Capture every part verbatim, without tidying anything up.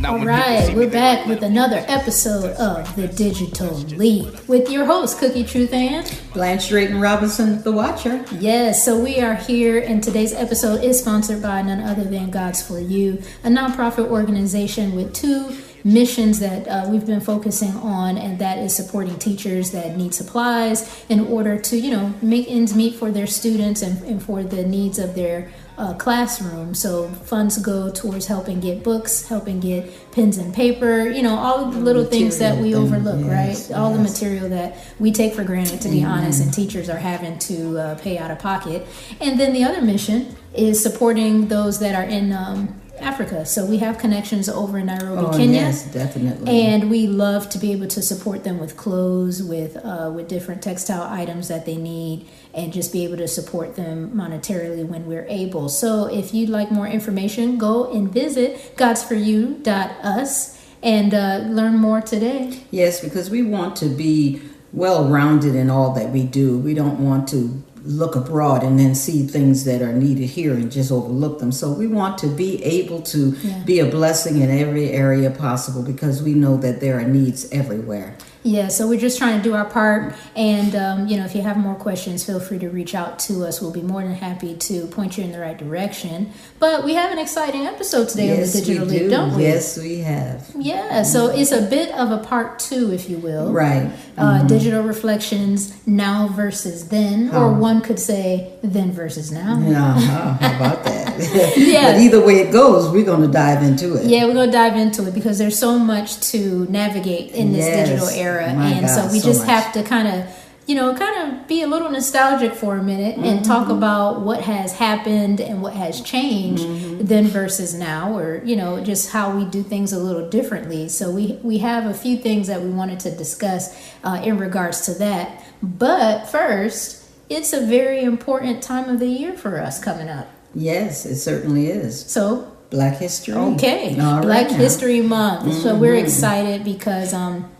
Not All right, we're back with another episode of The Digital Leap with your host, Cookie Truth and Blanche Drayton Robinson, The Watcher. Yes, so we are here, and today's episode is sponsored by none other than God's for You, a nonprofit organization with two missions that uh, we've been focusing on, and that is supporting teachers that need supplies in order to, you know, make ends meet for their students and, and for the needs of their Uh, classroom. So funds go towards helping get books, helping get pens and paper, you know, all the little material things that we thing, overlook, yes, right? All yes. the material that we take for granted, to be Amen. honest, and teachers are having to uh, pay out of pocket. And then the other mission is supporting those that are in um, Africa. So we have connections over in Nairobi, oh, Kenya. Yes, definitely. And we love to be able to support them with clothes, with uh, with different textile items that they need, and just be able to support them monetarily when we're able. So if you'd like more information, go and visit gods for you dot us and uh, learn more today. Yes, because we want to be well-rounded in all that we do. We don't want to look abroad and then see things that are needed here and just overlook them. So we want to be able to yeah. be a blessing in every area possible, because we know that there are needs everywhere. Yeah, so we're just trying to do our part. And, um, you know, if you have more questions, feel free to reach out to us. We'll be more than happy to point you in the right direction. But we have an exciting episode today yes, on the Digital Leap, do. don't we? Yes, we have. Yeah, so it's a bit of a part two, if you will. Right. Uh, mm-hmm. Digital Reflections, now versus then, huh. or one could say then versus now. No, how about that? yeah. But either way it goes, we're going to dive into it. Yeah, we're going to dive into it, because there's so much to navigate in this yes. digital era. My and God, so we so just much. have to kind of, you know, kind of be a little nostalgic for a minute mm-hmm. and talk about what has happened and what has changed mm-hmm. then versus now, or, you know, just how we do things a little differently. So we, we have a few things that we wanted to discuss uh, in regards to that. But first, it's a very important time of the year for us coming up. Yes, it certainly is. So Black History. Okay. All Black right History Month. Mm-hmm. So we're excited because um.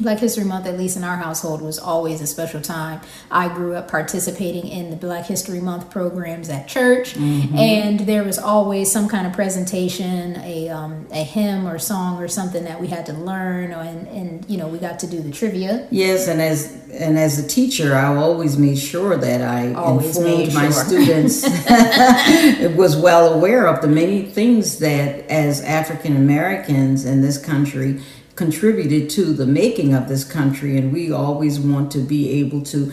Black History Month, at least in our household, was always a special time. I grew up participating in the Black History Month programs at church, mm-hmm. and there was always some kind of presentation, a um, a hymn or song or something that we had to learn, or, and, and you know, we got to do the trivia. Yes, and as and as a teacher, I always made sure that I always informed sure. my students. was well aware of the many things that, as African Americans in this country, contributed to the making of this country, and we always want to be able to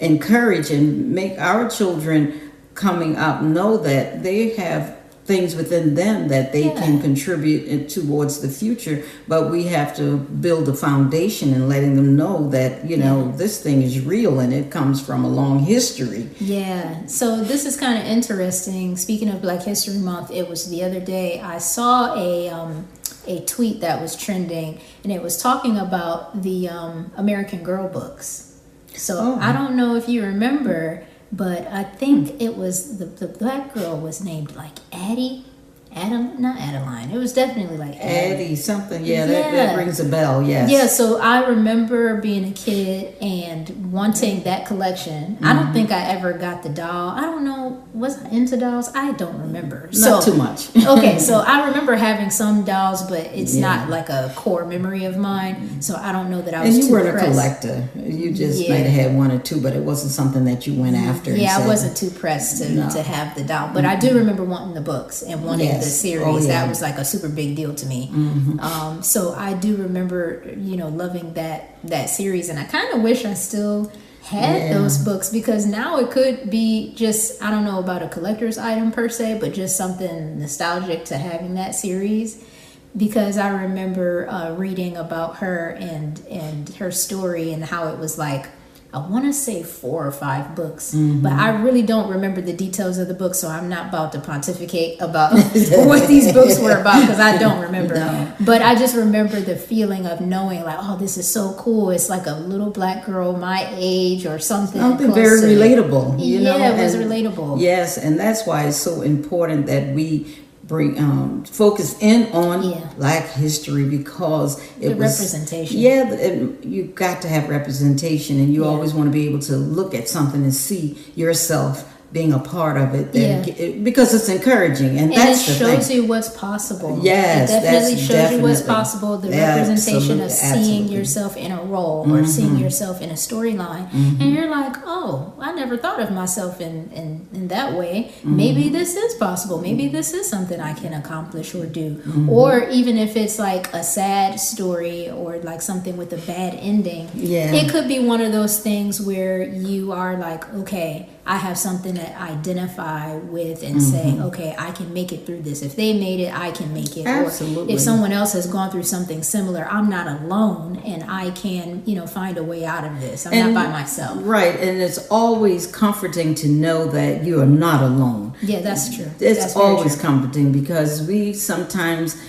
encourage and make our children coming up know that they have things within them that they yeah. can contribute towards the future, but we have to build a foundation and letting them know that, you know, yeah. this thing is real and it comes from a long history. Yeah, so this is kind of interesting. Speaking of Black History Month, it was the other day I saw a um a tweet that was trending, and it was talking about the um, American Girl books. So oh. I don't know if you remember, but I think it was the, the black girl was named like Addie, Adam, not Adeline. It was definitely like Addie, Addie something. Yeah, yeah. That, that rings a bell. Yes. Yeah. So I remember being a kid and wanting that collection. Mm-hmm. I don't think I ever got the doll. I don't know. Was I into dolls? I don't remember. Not so, too much. okay. So I remember having some dolls, but it's yeah. not like a core memory of mine. So I don't know that I was. And you too weren't pressed. a collector. You just yeah. might have had one or two, but it wasn't something that you went after. Yeah, and I wasn't too pressed to, no. to have the doll, but mm-hmm. I do remember wanting the books and wanting. Yeah. The series oh, yeah. that was like a super big deal to me. Mm-hmm. Um, so I do remember, you know, loving that that series, and I kind of wish I still had yeah. those books, because now it could be just, I don't know about a collector's item per se, but just something nostalgic to having that series. Because I remember uh, reading about her and and her story and how it was like. I want to say four or five books, mm-hmm. but I really don't remember the details of the book, so I'm not about to pontificate about what these books were about, because I don't remember. No. But I just remember the feeling of knowing, like, oh, this is so cool. It's like a little black girl my age or something. Something very relatable. You yeah, know? it was and, relatable. Yes, and that's why it's so important that we bring um focus in on yeah. Black history, because it the was representation yeah it, you got to have representation, and you yeah. always want to be able to look at something and see yourself being a part of it, than yeah. it, because it's encouraging, and, and that's it the shows thing. you what's possible. Yes, it definitely shows definitely. you what's possible. The yeah, representation of seeing absolutely. yourself in a role, mm-hmm. or seeing yourself in a storyline, mm-hmm. and you're like, oh, I never thought of myself in in, in that way. Mm-hmm. Maybe this is possible. Maybe this is something I can accomplish or do. Mm-hmm. Or even if it's like a sad story or like something with a bad ending, yeah. it could be one of those things where you are like, okay, I have something to identify with and mm-hmm. say, okay, I can make it through this. If they made it, I can make it. Absolutely. Or if someone else has gone through something similar, I'm not alone, and I can, you know, find a way out of this. I'm and, not by myself. Right. And it's always comforting to know that you are not alone. Yeah, that's true. It's that's always true. comforting, because we sometimes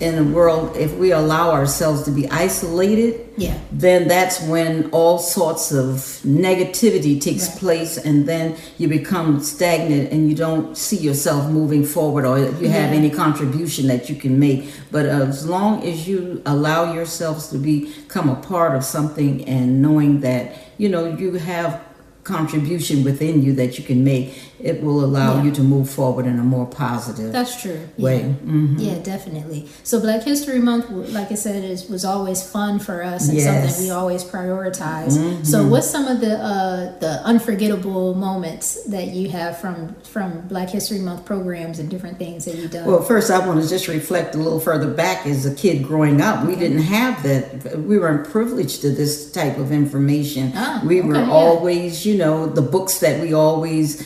in the world, if we allow ourselves to be isolated, yeah. then that's when all sorts of negativity takes right. place, and then you become stagnant and you don't see yourself moving forward, or if you have yeah. any contribution that you can make. But as long as you allow yourselves to become a part of something, and knowing that, you know, you have contribution within you that you can make, it will allow yeah. you to move forward in a more positive that's true way. Yeah. Mm-hmm. Yeah, definitely. So Black History Month, like I said, is was always fun for us, and yes. something we always prioritize. Mm-hmm. So what's some of the uh, the unforgettable moments that you have from from Black History Month programs and different things that you've done? Well, first I want to just reflect a little further back. As a kid growing up, okay. we didn't have that. We weren't privileged to this type of information. Ah, we okay, were yeah. always, you know, the books that we always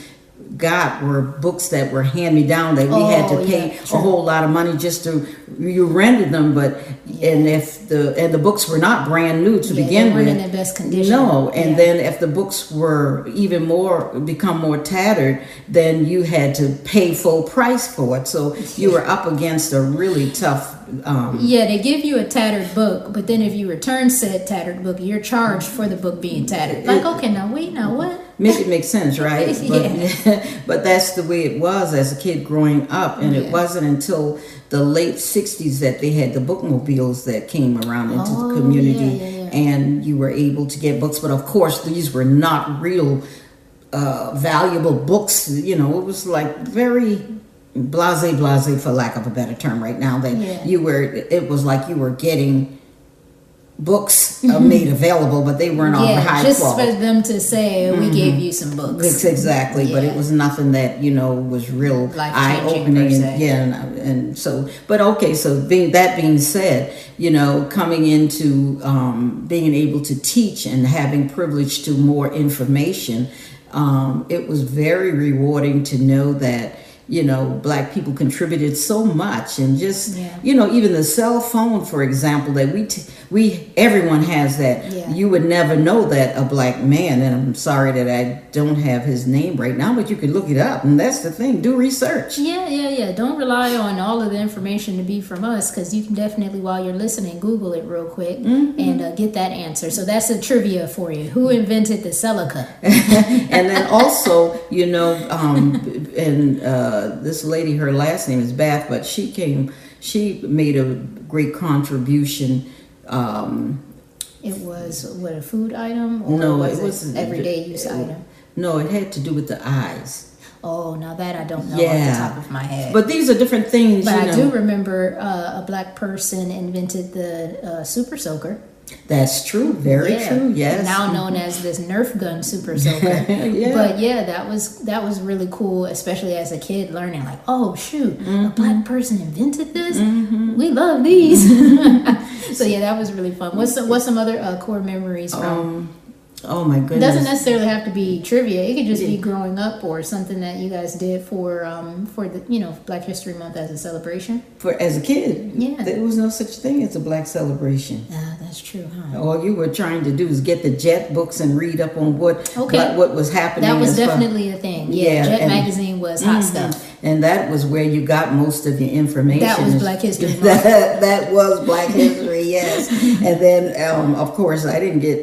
got were books that were hand-me-down, that we oh, had to pay yeah, a whole lot of money just to, you rented them, but yeah. and if the and the books were not brand new to yeah, begin they weren't with in their best condition. No and yeah. then if the books were even more become more tattered, then you had to pay full price for it, so you were up against a really tough Um, yeah, they give you a tattered book, but then if you return said tattered book, you're charged for the book being tattered. Like, it, okay, now wait, now what? Make it make sense, right? But, yeah. but that's the way it was as a kid growing up, and yeah. it wasn't until the late sixties that they had the bookmobiles that came around into oh, the community, yeah, yeah, yeah. and you were able to get books. But of course, these were not real uh, valuable books. You know, it was like very blase blase, for lack of a better term right now, that yeah. you were, it was like you were getting books uh, made available, but they weren't yeah, all high just quality. Just for them to say, we mm-hmm. gave you some books. It's exactly, yeah. but it was nothing that, you know, was real eye-opening. And, yeah, and, and so, but okay, so being, that being said, you know, coming into um, being able to teach and having privilege to more information, um, it was very rewarding to know that, you know, Black people contributed so much, and just yeah. you know, even the cell phone, for example, that we t- we everyone has that. Yeah. You would never know that a Black man, and I'm sorry that I don't have his name right now, but you could look it up, and that's the thing. Do research. Yeah, yeah, yeah. Don't rely on all of the information to be from us, because you can definitely, while you're listening, Google it real quick mm-hmm. and uh, get that answer. So that's a trivia for you. Who invented the Celica? And then also, you know, um, and. Uh, Uh, this lady, her last name is Bath, but she came, she made a great contribution. Um, it was, what, a food item? Or no, was it was an everyday use it, item. No, it had to do with the eyes. Oh, now that I don't know yeah. off the top of my head. But these are different things. But you know. I do remember uh, a Black person invented the uh, super soaker. That's true. Very yeah. true. Yes. Now known as this Nerf gun super soaker. yeah. But yeah, that was that was really cool, especially as a kid, learning like, oh shoot, mm-hmm. a Black person invented this. Mm-hmm. We love these. Mm-hmm. So yeah, that was really fun. What's some, what's some other uh, core memories from? Um, oh my goodness! It doesn't necessarily have to be trivia. It could just yeah. be growing up, or something that you guys did for um, for the, you know, Black History Month as a celebration. For as a kid, yeah, there was no such thing as a Black celebration. Ah, that's true, huh? All you were trying to do is get the Jet books and read up on what okay. like, what was happening. That was definitely far. a thing. Yeah, yeah Jet and, magazine was hot mm-hmm. stuff. And that was where you got most of your information. That was Black History Month. that, that was Black History, yes. And then, um, of course, I didn't get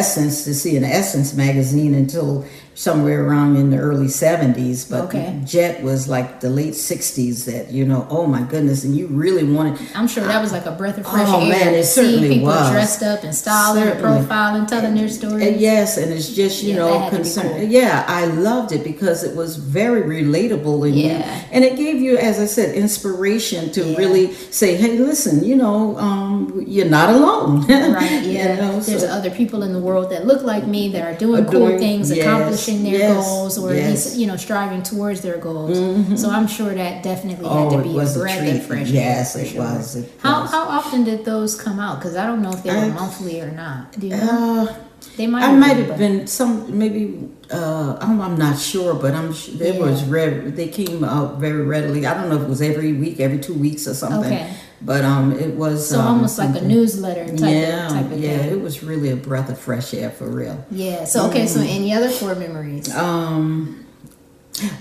Essence to see an Essence magazine until somewhere around in the early seventies, but okay. Jet was like the late sixties that, you know, oh my goodness, and you really wanted... I'm sure that was like a breath of fresh oh, air man, it to certainly see people was. dressed up and styling certainly. and profiling, telling their stories. And yes, and it's just, you yeah, know, concern. Cool. Yeah, I loved it because it was very relatable. And, yeah. and it gave you, as I said, inspiration to yeah. really say, hey, listen, you know, um, you're not alone. Right, yeah. You know, there's so. other people in the world that look like me that are doing, are doing cool things, yes. accomplishing their yes, goals, or yes. at least, you know, striving towards their goals. Mm-hmm. So I'm sure that definitely had oh, to be a breath of fresh air. Yes, it, sure. was, it was. How how often did those come out? Because I don't know if they were I, monthly or not. Do you know? Uh, they might. I have might been, have been some maybe. Uh, I'm, I'm not sure, but I'm sure they yeah. was re- They came out very readily. I don't know if it was every week, every two weeks, or something. Okay. But um, it was so um, almost something. like a newsletter type yeah, of type of yeah. thing. It was really a breath of fresh air for real. Yeah. So okay. Mm. So any other core memories? Um.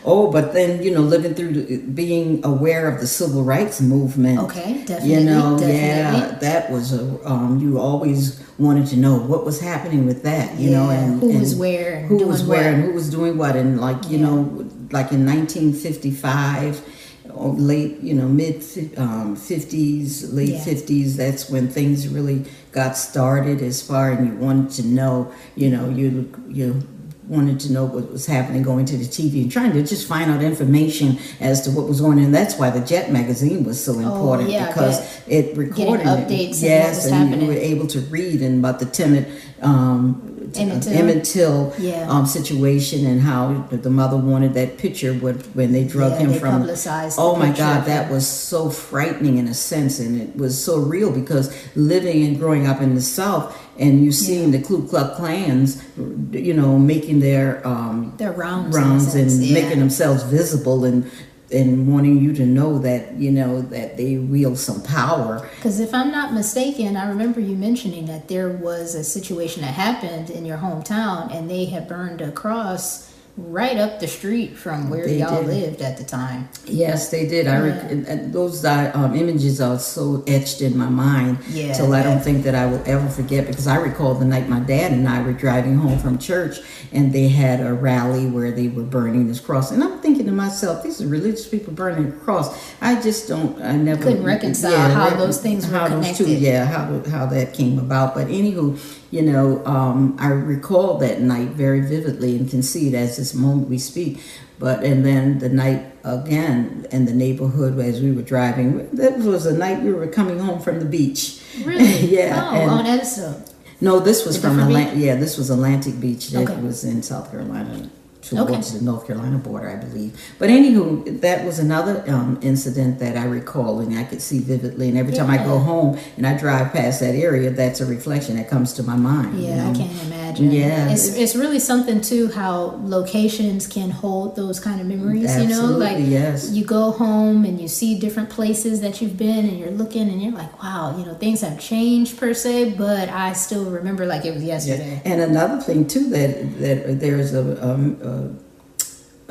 Oh, but then, you know, living through the, being aware of the Civil Rights Movement. Okay, definitely. You know, definitely. yeah, that was a, um, you always wanted to know what was happening with that, you yeah. know, and who and was where, and who doing was where, what. and who was doing what, and like you yeah. know, like in nineteen fifty-five, late, you know, mid um, fifties, late yeah. fifties. That's when things really got started as far, and you wanted to know, you know, you you. wanted to know what was happening, going to the T V and trying to just find out information as to what was going on. And that's why the Jet magazine was so important, oh, yeah, because that, it recorded updates. It. Yes, and, and you were able to read and about the timid um Emmett Till, Emmett Till yeah. um, situation, and how the mother wanted that picture when, when they drug yeah, him they from. Publicized oh my God, that was so frightening in a sense, and it was so real because living and growing up in the South, and you seeing yeah. the Ku Klux Klans, you know, making their um, their rounds, rounds and yeah. making themselves visible, and. and wanting you to know that, you know, that they wield some power. Because if I'm not mistaken, I remember you mentioning that there was a situation that happened in your hometown, and they had burned a cross right up the street from where they y'all did. lived at the time. Yes, they did. Yeah. I rec- and those um, images are so etched in my mind yeah, till I yeah. don't think that I will ever forget, because I recall the night my dad and I were driving home from church, and they had a rally where they were burning this cross. And I'm thinking to myself, these are religious people burning a cross. I just don't, I never... Couldn't reconcile yeah, how re- those things were how connected. Those two, yeah, how, how that came about. But anywho, you know, um, I recall that night very vividly and can see it as this moment we speak. But, and then the night again in the neighborhood as we were driving, that was a night we were coming home from the beach. Really? yeah. Oh, and, on Edison. No, this was Is from Atlantic. Yeah, this was Atlantic Beach. That okay. was in South Carolina. Towards okay. the North Carolina border, I believe. But anywho, that was another um, incident that I recall and I could see vividly. And every yeah. time I go home and I drive past that area, that's a reflection that comes to my mind. Yeah, you know? I can't imagine. Yeah, it's, it's really something too how locations can hold those kind of memories. Absolutely, you know, like yes. you go home and you see different places that you've been, and you're looking and you're like, wow, you know, things have changed per se, but I still remember like it was yesterday. Yeah. And another thing too that that there's a, um, a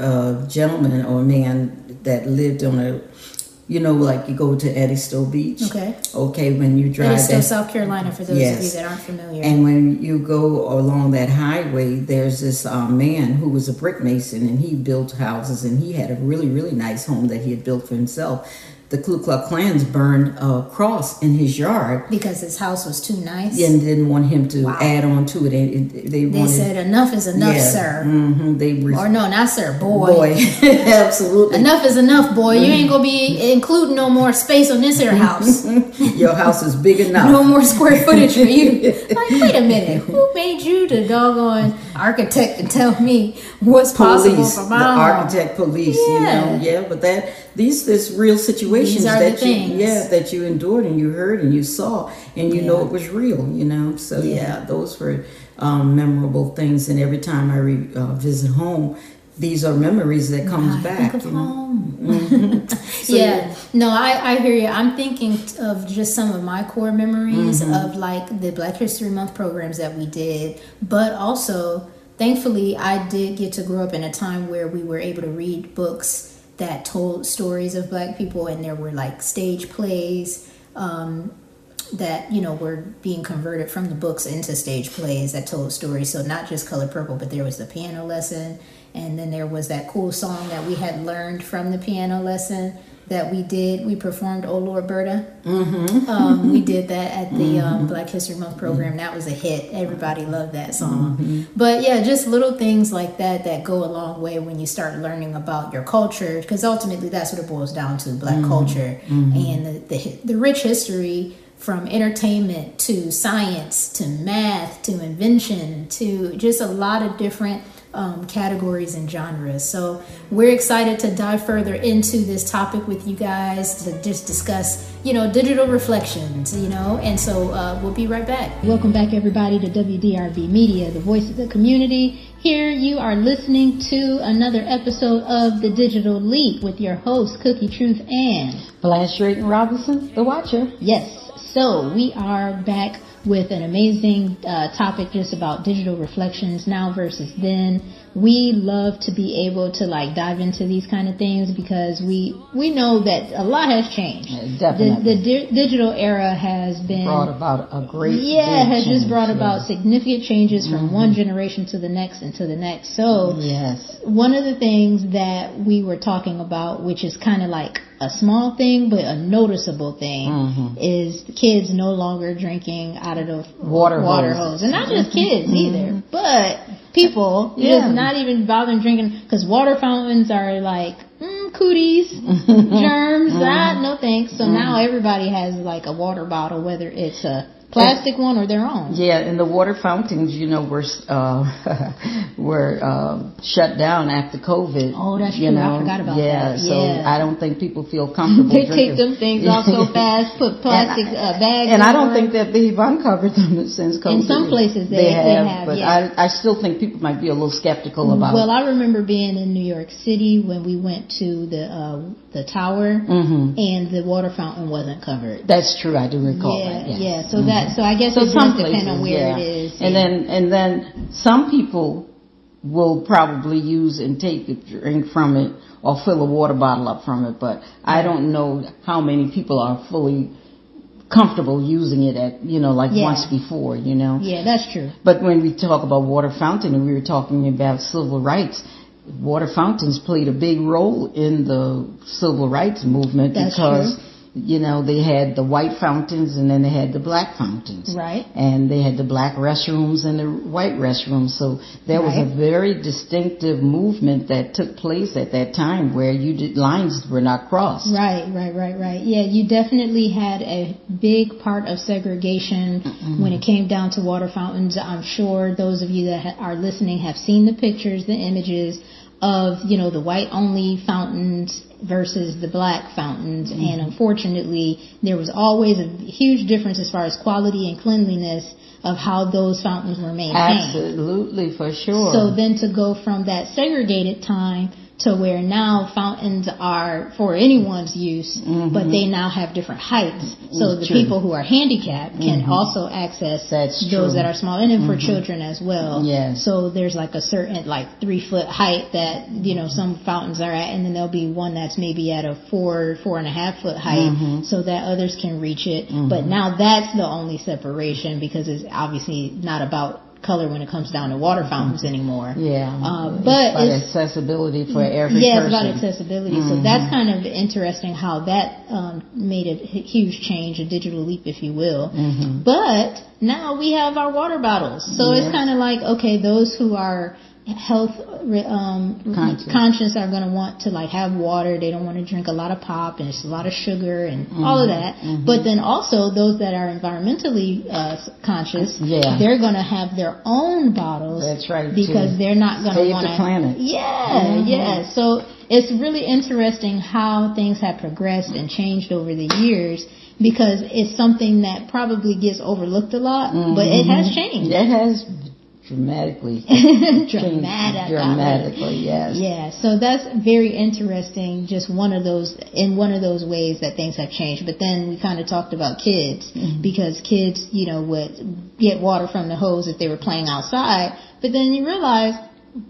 a gentleman or a man that lived on a, you know, like you go to Edisto Beach. Okay. Okay, when you drive. Edisto, that, South Carolina, for those yes. of you that aren't familiar. And when you go along that highway, there's this um, man who was a brick mason, and he built houses, and he had a really, really nice home that he had built for himself. The Ku Klux Klans burned a cross in his yard because his house was too nice, and didn't want him to wow. add on to it. They, they, wanted, they said, "Enough is enough, yeah, sir." Mm-hmm, they re- or no, not sir, boy. Boy, absolutely. Enough is enough, boy. Mm-hmm. You ain't gonna be including no more space on this here house. Your house is big enough. No more square footage for you. Like, wait a minute, who made you the doggone architect to tell me what's police, possible for my the home? Architect police? Yeah, you know? yeah. But that these this real situation. These are that the things. You, yeah, that you endured and you heard and you saw and you yeah. know it was real, you know. So, yeah, yeah those were um, memorable things. And every time I re- uh, visit home, these are memories that comes I back. Think of you know? home. Mm-hmm. So, yeah. yeah. No, I, I hear you. I'm thinking of just some of my core memories mm-hmm. of, like, the Black History Month programs that we did, but also, thankfully, I did get to grow up in a time where we were able to read books that told stories of Black people, and there were like stage plays, um, that, you know, were being converted from the books into stage plays that told stories. So not just Color Purple, but there was the piano lesson. And then there was that cool song that we had learned from the piano lesson that we did. We performed Oh Lord Berta. Mm-hmm. Um, we did that at the mm-hmm. um, Black History Month program. Mm-hmm. That was a hit. Everybody loved that song. Mm-hmm. But yeah, just little things like that that go a long way when you start learning about your culture, because ultimately that's what it boils down to, Black mm-hmm. culture mm-hmm. and the, the the rich history from entertainment to science to math to invention to just a lot of different Um, categories and genres. So we're excited to dive further into this topic with you guys, to just discuss, you know, digital reflections, you know, and so uh, we'll be right back. Welcome back, everybody, to W D R B Media, the voice of the community. Here you are listening to another episode of The Digital Leap with your hosts, Cookie Truth and Blanche Drayton Robinson, the Watcher. Yes, so we are back with an amazing uh, topic just about digital reflections, now versus then. We love to be able to like dive into these kind of things because we we know that a lot has changed. Definitely. The, the di- digital era has been brought about a great yeah has change, just brought yeah. about significant changes from mm-hmm. one generation to the next and to the next. So yes, one of the things that we were talking about, which is kind of like a small thing but a noticeable thing, mm-hmm. is kids no longer drinking out of the water, water hose. hose, and not just kids mm-hmm. either, but people yeah. just not even bothering drinking, because water fountains are like mm, cooties, germs, mm-hmm. ah, no thanks. So mm-hmm. now everybody has like a water bottle, whether it's a plastic one or their own. Yeah, and the water fountains, you know, were uh, were uh, shut down after COVID. Oh, that's true. You know? I forgot about yeah, that. So yeah, so I don't think people feel comfortable they drinking. Take them things off so fast, put plastic and I, uh, bags And I don't them. think that they've uncovered them since COVID. In some places they, they, have, they have, but yeah. I, I still think people might be a little skeptical about well, it. Well, I remember being in New York City when we went to the uh, the tower, mm-hmm. and the water fountain wasn't covered. That's true. I do recall yeah, that. Yes. Yeah, so mm-hmm. that So I guess so it does depend on where yeah. it is. And yeah. then and then some people will probably use and take a drink from it or fill a water bottle up from it, but I don't know how many people are fully comfortable using it at, you know, like yeah. once before, you know. Yeah, that's true. But when we talk about water fountain, and we were talking about civil rights, water fountains played a big role in the Civil Rights Movement. That's because true. You know, they had the white fountains and then they had the black fountains. Right. And they had the black restrooms and the white restrooms. So there was right. a very distinctive movement that took place at that time where you did, lines were not crossed. Right, right, right, right. Yeah, you definitely had a big part of segregation mm-hmm. when it came down to water fountains. I'm sure those of you that are listening have seen the pictures, the images of, you know, the white only fountains versus the black fountains, mm-hmm. and unfortunately there was always a huge difference as far as quality and cleanliness of how those fountains were maintained. Absolutely, for sure. So then to go from that segregated time to where now fountains are for anyone's use, mm-hmm. but they now have different heights. So the true. people who are handicapped can mm-hmm. also access That's those true. that are small, and then mm-hmm. for children as well. Yes. So there's like a certain like three foot height that, you know, some fountains are at, and then there'll be one that's maybe at a four, four and a half foot height, mm-hmm. so that others can reach it. Mm-hmm. But now that's the only separation, because it's obviously not about color when it comes down to water fountains anymore. Yeah. Uh, but it's about it's, accessibility for every yeah, person. Yeah, it's about accessibility. Mm-hmm. So that's kind of interesting how that um, made a huge change, a digital leap, if you will. Mm-hmm. But now we have our water bottles. So yes. it's kind of like, okay, those who are health um, conscious. conscious are going to want to like have water. They don't want to drink a lot of pop, and it's a lot of sugar and mm-hmm. all of that. Mm-hmm. But then also those that are environmentally uh, conscious, yeah. they're going to have their own bottles. That's right. Because too. they're not going to want to save the planet. Yeah, mm-hmm. yeah. So it's really interesting how things have progressed and changed over the years, because it's something that probably gets overlooked a lot, mm-hmm. but it has changed. It has Dramatically. Dramatically. Dramatically, yes. Yeah, so that's very interesting, just one of those, in one of those ways that things have changed. But then we kind of talked about kids, mm-hmm. because kids, you know, would get water from the hose if they were playing outside. But then you realize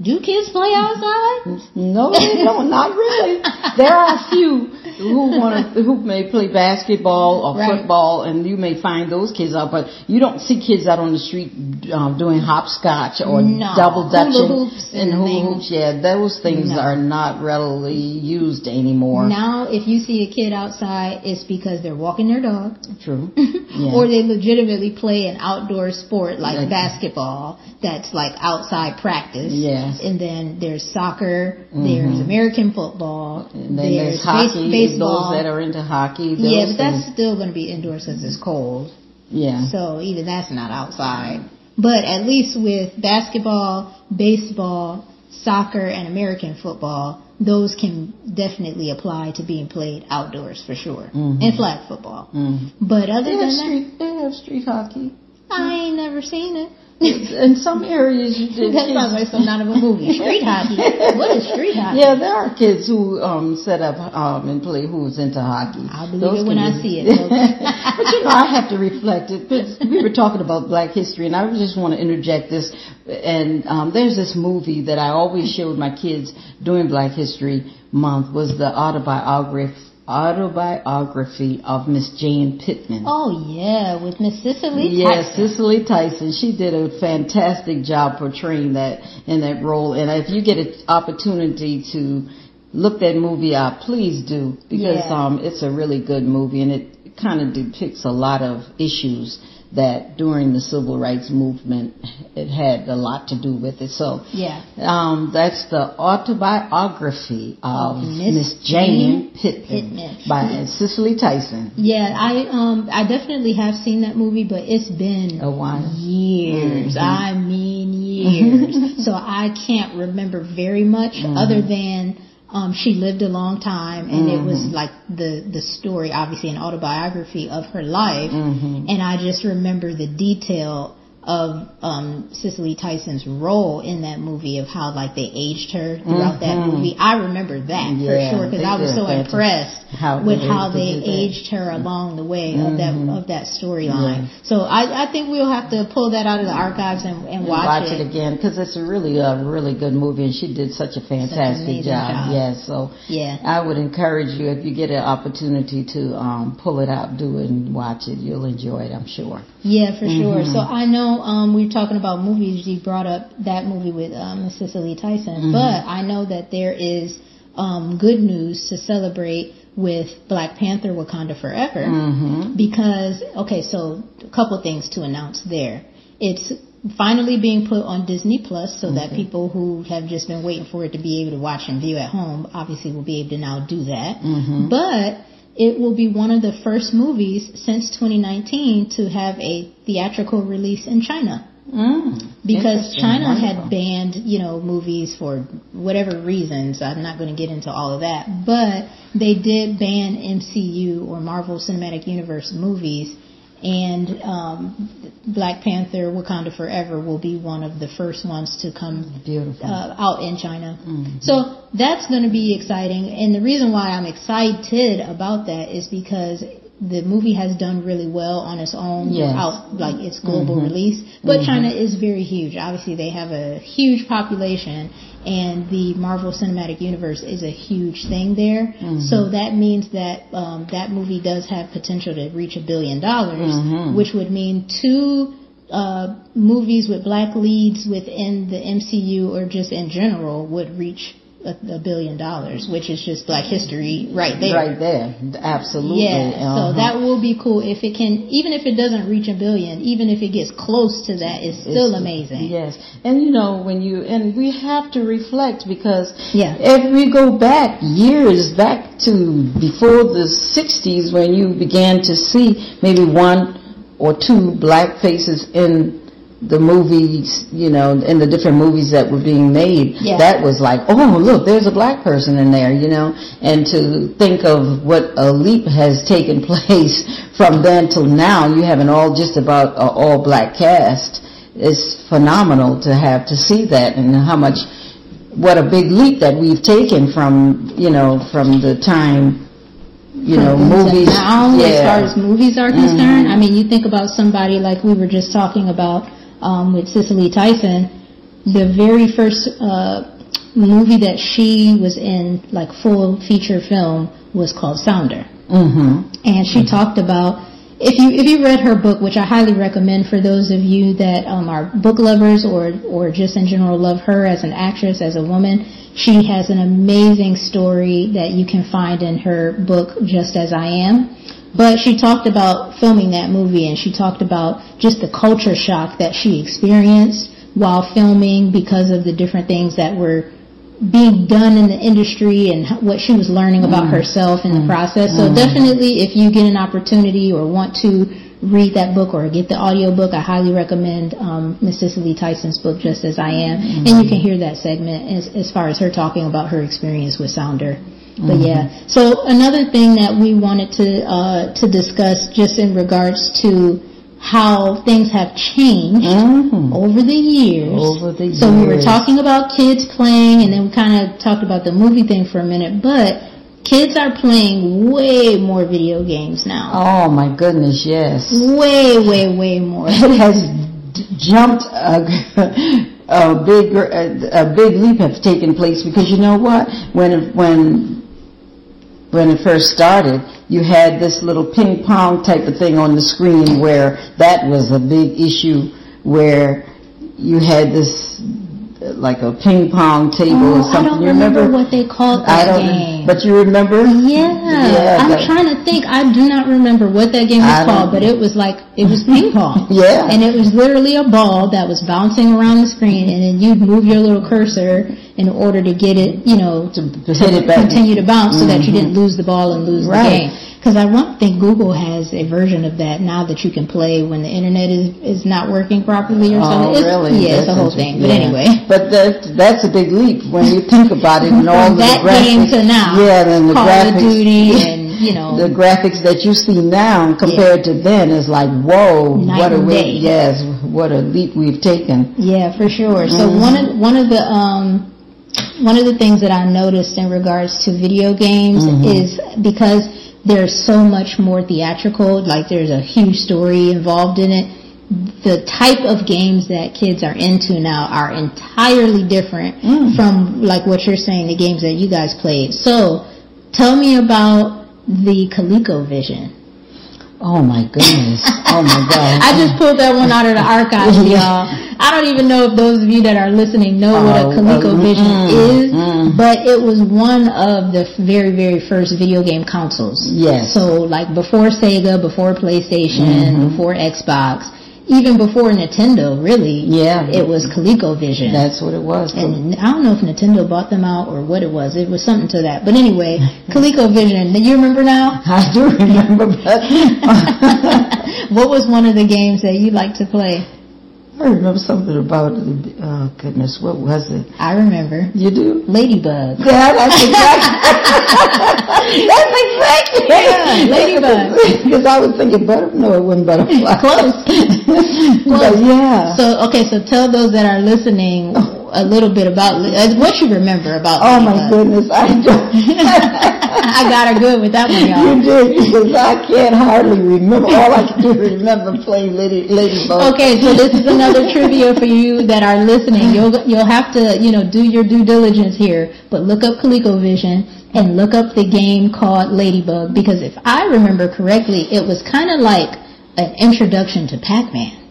Do kids play outside? No, they don't. Not really. There are a few who want to, who may play basketball or right. football, and you may find those kids out. But you don't see kids out on the street um, doing hopscotch or no. double dutching hula hoops and, and hula hoops. Yeah, those things no. are not readily used anymore. Now, if you see a kid outside, it's because they're walking their dog. True. Yeah. Or they legitimately play an outdoor sport like, like basketball. That's like outside practice. Yeah. Yes. And then there's soccer, mm-hmm. there's American football, and then there's, there's hockey, baseball. Those that are into hockey. Those yeah, but that's things. Still going to be indoors because it's cold. Yeah. So even that's not outside. But at least with basketball, baseball, soccer, and American football, those can definitely apply to being played outdoors for sure. Mm-hmm. And flag football. Mm-hmm. But other they than street, that. They have street hockey. I ain't never seen it. In some areas, you did. That sounds like some not of a movie. Street hockey. What is street hockey? Yeah, there are kids who um, set up um, and play who's into hockey. I believe Those it when I see it. But you know, I have to reflect it. We were talking about Black history, and I just want to interject this. And um, there's this movie that I always showed my kids during Black History Month was the autobiography. Autobiography of Miss Jane Pittman. Oh, yeah, with Miss Cicely Tyson. Yes, Cicely Tyson. She did a fantastic job portraying that in that role. And if you get an opportunity to look that movie up, please do, because yeah. um, it's a really good movie, and it kind of depicts a lot of issues that during the Civil Rights Movement, it had a lot to do with it. So yeah. um, that's the autobiography of Miss Jane Pittman, Pittman by yeah. Cicely Tyson. Yeah, I um I definitely have seen that movie, but it's been a while. Years. Mm-hmm. I mean years. So I can't remember very much mm-hmm. other than Um, she lived a long time, and mm-hmm. it was like the, the story, obviously an autobiography of her life. Mm-hmm. And I just remember the detail of um, Cicely Tyson's role in that movie, of how like they aged her throughout mm-hmm. that movie. I remember that yeah, for sure, because I was so impressed how with how they aged her along the way mm-hmm. of that of that storyline. Yeah. So I, I think we'll have to pull that out of the archives and, and, and watch, watch it, it again, because it's a really a really good movie, and she did such a fantastic such job. job. Yeah, so yeah. I would encourage you, if you get an opportunity to um, pull it out, do it and watch it. You'll enjoy it, I'm sure. Yeah, for mm-hmm. sure. So I know. Um, we were talking about movies. You brought up that movie with um, Cicely Tyson, mm-hmm. but I know that there is um, good news to celebrate with Black Panther Wakanda Forever, mm-hmm. because, okay, so a couple things to announce there. It's finally being put on Disney Plus, so mm-hmm. that people who have just been waiting for it to be able to watch and view at home obviously will be able to now do that, mm-hmm. but it will be one of the first movies since twenty nineteen to have a theatrical release in China. Mm, because China wonderful. had banned, you know, movies for whatever reasons. I'm not going to get into all of that. But they did ban M C U or Marvel Cinematic Universe movies. And um, Black Panther Wakanda Forever will be one of the first ones to come uh, out in China. Mm-hmm. So that's going to be exciting. And the reason why I'm excited about that is because the movie has done really well on its own yes. without like its global mm-hmm. release. But mm-hmm. China is very huge. Obviously, they have a huge population, and the Marvel Cinematic Universe is a huge thing there. Mm-hmm. So that means that um, that movie does have potential to reach a billion dollars, mm-hmm. which would mean two uh, movies with black leads within the M C U or just in general would reach a billion dollars, which is just Black history right there. Right there. Absolutely. Yeah. Uh-huh. So that will be cool if it can, even if it doesn't reach a billion, even if it gets close to that, it's still it's, amazing. Yes. And you know, when you, and we have to reflect, because yeah. if we go back years, back to before the sixties, when you began to see maybe one or two black faces in the movies, you know, and the different movies that were being made, yeah. that was like, oh, look, there's a black person in there, you know. And to think of what a leap has taken place from then till now, you have an all just about uh, all black cast. It's phenomenal to have to see that, and how much, what a big leap that we've taken from, you know, from the time, you know, movies. Now, yeah. as far as movies are concerned, mm-hmm. I mean, you think about somebody like we were just talking about, Um, with Cicely Tyson, the very first uh, movie that she was in, like full feature film, was called Sounder. Mm-hmm. And she mm-hmm. talked about, if you if you read her book, which I highly recommend for those of you that um, are book lovers or or just in general love her as an actress, as a woman, she has an amazing story that you can find in her book, Just As I Am. But she talked about filming that movie, and she talked about just the culture shock that she experienced while filming because of the different things that were being done in the industry and what she was learning about mm. herself in mm. the process. So mm. definitely, if you get an opportunity or want to read that book or get the audio book, I highly recommend um, Miss Cicely Tyson's book, Just As I Am. Mm. And you can hear that segment as, as far as her talking about her experience with Sounder. But mm-hmm. yeah, so another thing that we wanted to uh, to discuss just in regards to how things have changed mm-hmm. over the years. Over the years. So we were talking about kids playing, and then we kind of talked about the movie thing for a minute, but kids are playing way more video games now. Oh my goodness, yes. Way, way, way more. It has d- jumped a... A big, a, a big leap has taken place, because you know what? When it, when when it first started, you had this little ping pong type of thing on the screen, where that was a big issue, where you had this like a ping pong table oh, or something. I don't you remember, remember what they called that I don't, game. But you remember? Yeah. yeah I'm that, trying to think. I do not remember what that game was I called, but it was like, it was ping pong. Yeah. And it was literally a ball that was bouncing around the screen, and then you'd move your little cursor in order to get it, you know, to, to, to it continue to bounce mm-hmm. so that you didn't lose the ball and lose right. the game. Because I don't think Google has a version of that now that you can play when the internet is, is not working properly or something. Oh, it's, really? Yeah, that's it's a whole thing. But yeah. anyway. But that, that's a big leap when you think about it. And all that the graphics, game to now. Yeah, and the Call graphics. Call of Duty and, you know. The graphics that you see now compared yeah. to then is like, whoa, night what a leap. Yes, what a leap we've taken. Yeah, for sure. Mm-hmm. So one of, one of the... um. One of the things that I noticed in regards to video games mm-hmm. is because there's so much more theatrical, like there's a huge story involved in it, the type of games that kids are into now are entirely different mm. from, like what you're saying, the games that you guys played. So, tell me about the ColecoVision. Oh my goodness. Oh my God. I just pulled that one out of the archives, y'all. I don't even know if those of you that are listening know oh, what a ColecoVision uh, mm, is, mm. but it was one of the very, very first video game consoles. Yes. So like before Sega, before PlayStation, mm-hmm. before Xbox, even before Nintendo, really, yeah, it was ColecoVision. That's what it was. And I don't know if Nintendo bought them out or what it was. It was something to that. But anyway, ColecoVision. Do you remember now? I do remember. But what was one of the games that you liked to play? I remember something about, oh goodness, what was it? I remember. You do? Ladybug. Yeah, that's exactly. That's exactly. Yeah, Ladybug. Because I was thinking butterfly. No, it wasn't butterfly. Close. Close. But yeah. So, okay, so tell those that are listening a little bit about what you remember about Oh Ladybug. My goodness, I don't. I got her good with that one, y'all. You did, because I can't hardly remember. All I can do is remember playing Lady, Ladybug. Okay, so this is another trivia for you that are listening. You'll you'll have to, you know, do your due diligence here, but look up ColecoVision and look up the game called Ladybug, because if I remember correctly, it was kind of like an introduction to Pac-Man.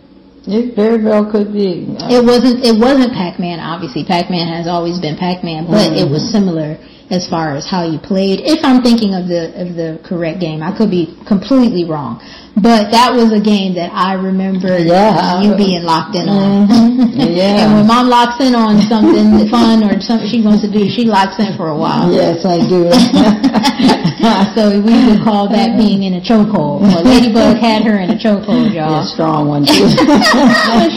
It very well could be. It wasn't, it wasn't Pac-Man, obviously. Pac-Man has always been Pac-Man, but mm-hmm. it was similar as far as how you played, if I'm thinking of the of the correct game. I could be completely wrong, but that was a game that I remember yeah, you being locked in on. Yeah. And when Mom locks in on something fun or something she wants to do, she locks in for a while. Yes, I do. So we would call that being in a chokehold. Well, Ladybug had her in a chokehold, y'all. Yeah, strong one too.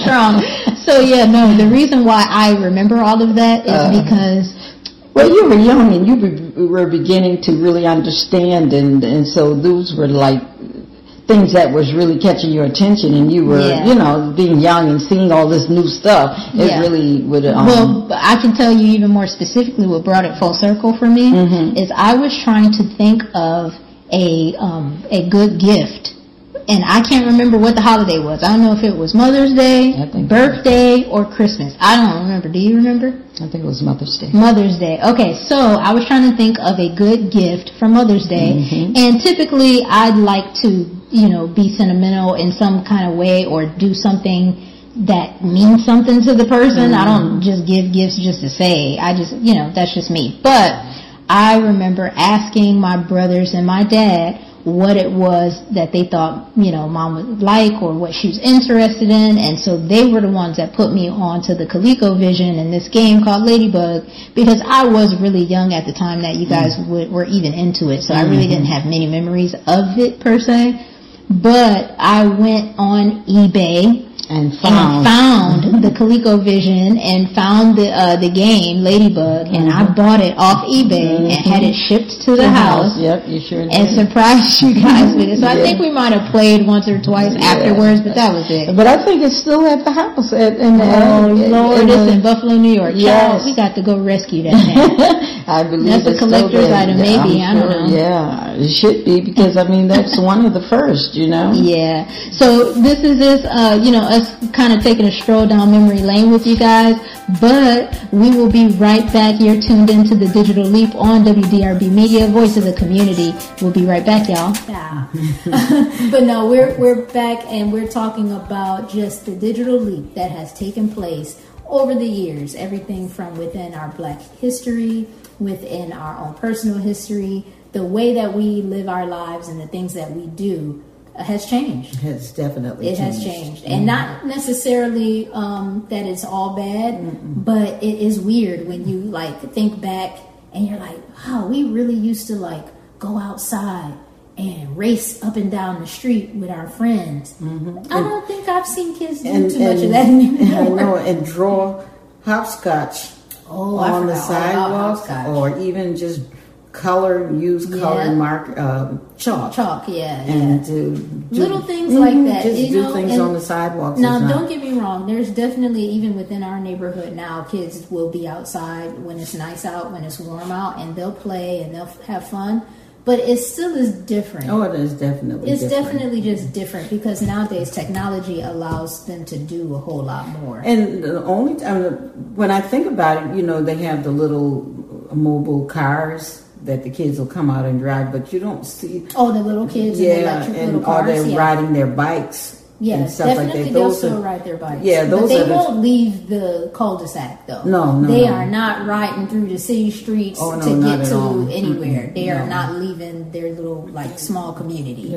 Strong. So yeah, no. The reason why I remember all of that is uh, because. Well, you were young and you be, were beginning to really understand, and, and so those were like things that was really catching your attention, and you were, yeah. you know, being young and seeing all this new stuff. It yeah. really would... Um, well, I can tell you even more specifically what brought it full circle for me mm-hmm. is I was trying to think of a um, a good gift and I can't remember what the holiday was. I don't know if it was Mother's Day, birthday, so. or Christmas. I don't remember. Do you remember? I think it was Mother's Day. Mother's Day. Okay, so I was trying to think of a good gift for Mother's Day, mm-hmm. and typically I'd like to, you know, be sentimental in some kind of way or do something that means something to the person. Mm-hmm. I don't just give gifts just to say. I just, you know, that's just me. But I remember asking my brothers and my dad what it was that they thought, you know, mom would like or what she was interested in. And so they were the ones that put me on to the ColecoVision and this game called Ladybug, because I was really young at the time that you guys mm-hmm. would, were even into it. So mm-hmm. I really didn't have many memories of it per se. But I went on eBay and found, and found mm-hmm. the ColecoVision and found the uh, the game Ladybug, and mm-hmm. I bought it off eBay mm-hmm. and had it shipped to the, the house. house. Yep, you sure did. And surprised you guys with it. So yeah. I think we might have played once or twice yeah. afterwards, but that was it. But I think it's still at the house. At, in oh, the, Lord. It is in Buffalo, New York. Yes. Child, we got to go rescue that man. I believe that's it's a collector's item, yeah, maybe. I'm I don't sure, know. Yeah, it should be, because, I mean, that's one of the first, you know? Yeah. So this is this, uh, you know, kind of taking a stroll down memory lane with you guys, but we will be right back. You're tuned into The Digital Leap on W D R B Media, Voice of the Community. We'll be right back, y'all. Yeah. But no, we're we're back, and we're talking about just the digital leap that has taken place over the years, everything from within our Black history, within our own personal history, the way that we live our lives and the things that we do has changed. It has definitely it changed. It has changed. Mm-hmm. And not necessarily um, that it's all bad, mm-mm. but it is weird when you like think back and you're like, wow, we really used to like go outside and race up and down the street with our friends. Mm-hmm. I don't and, think I've seen kids do and, too and, much of that anymore. I know, and draw hopscotch oh, on the sidewalk or even just color, use yeah. color and mark uh, chalk. Chalk, yeah. And yeah. do, do little things mm-hmm, like that. Just you do know, things on the sidewalks. Now, don't not. get me wrong. There's definitely, even within our neighborhood now, kids will be outside when it's nice out, when it's warm out, and they'll play and they'll have fun. But it still is different. Oh, it is definitely it's different. It's definitely just different, because nowadays technology allows them to do a whole lot more. And the only time, when I think about it, you know, they have the little mobile cars that the kids will come out and drive, but you don't see... Oh, the little kids yeah, and the electric and little cars. Yeah, and are they yeah. riding their bikes yeah, and stuff like that. Yeah, definitely they'll still are, ride their bikes. Yeah, those but they are won't the, leave the cul-de-sac, though. No, no, They no. are not riding through the city streets oh, no, to get to anywhere. Mm-hmm. They no. are not leaving their little, like, small community.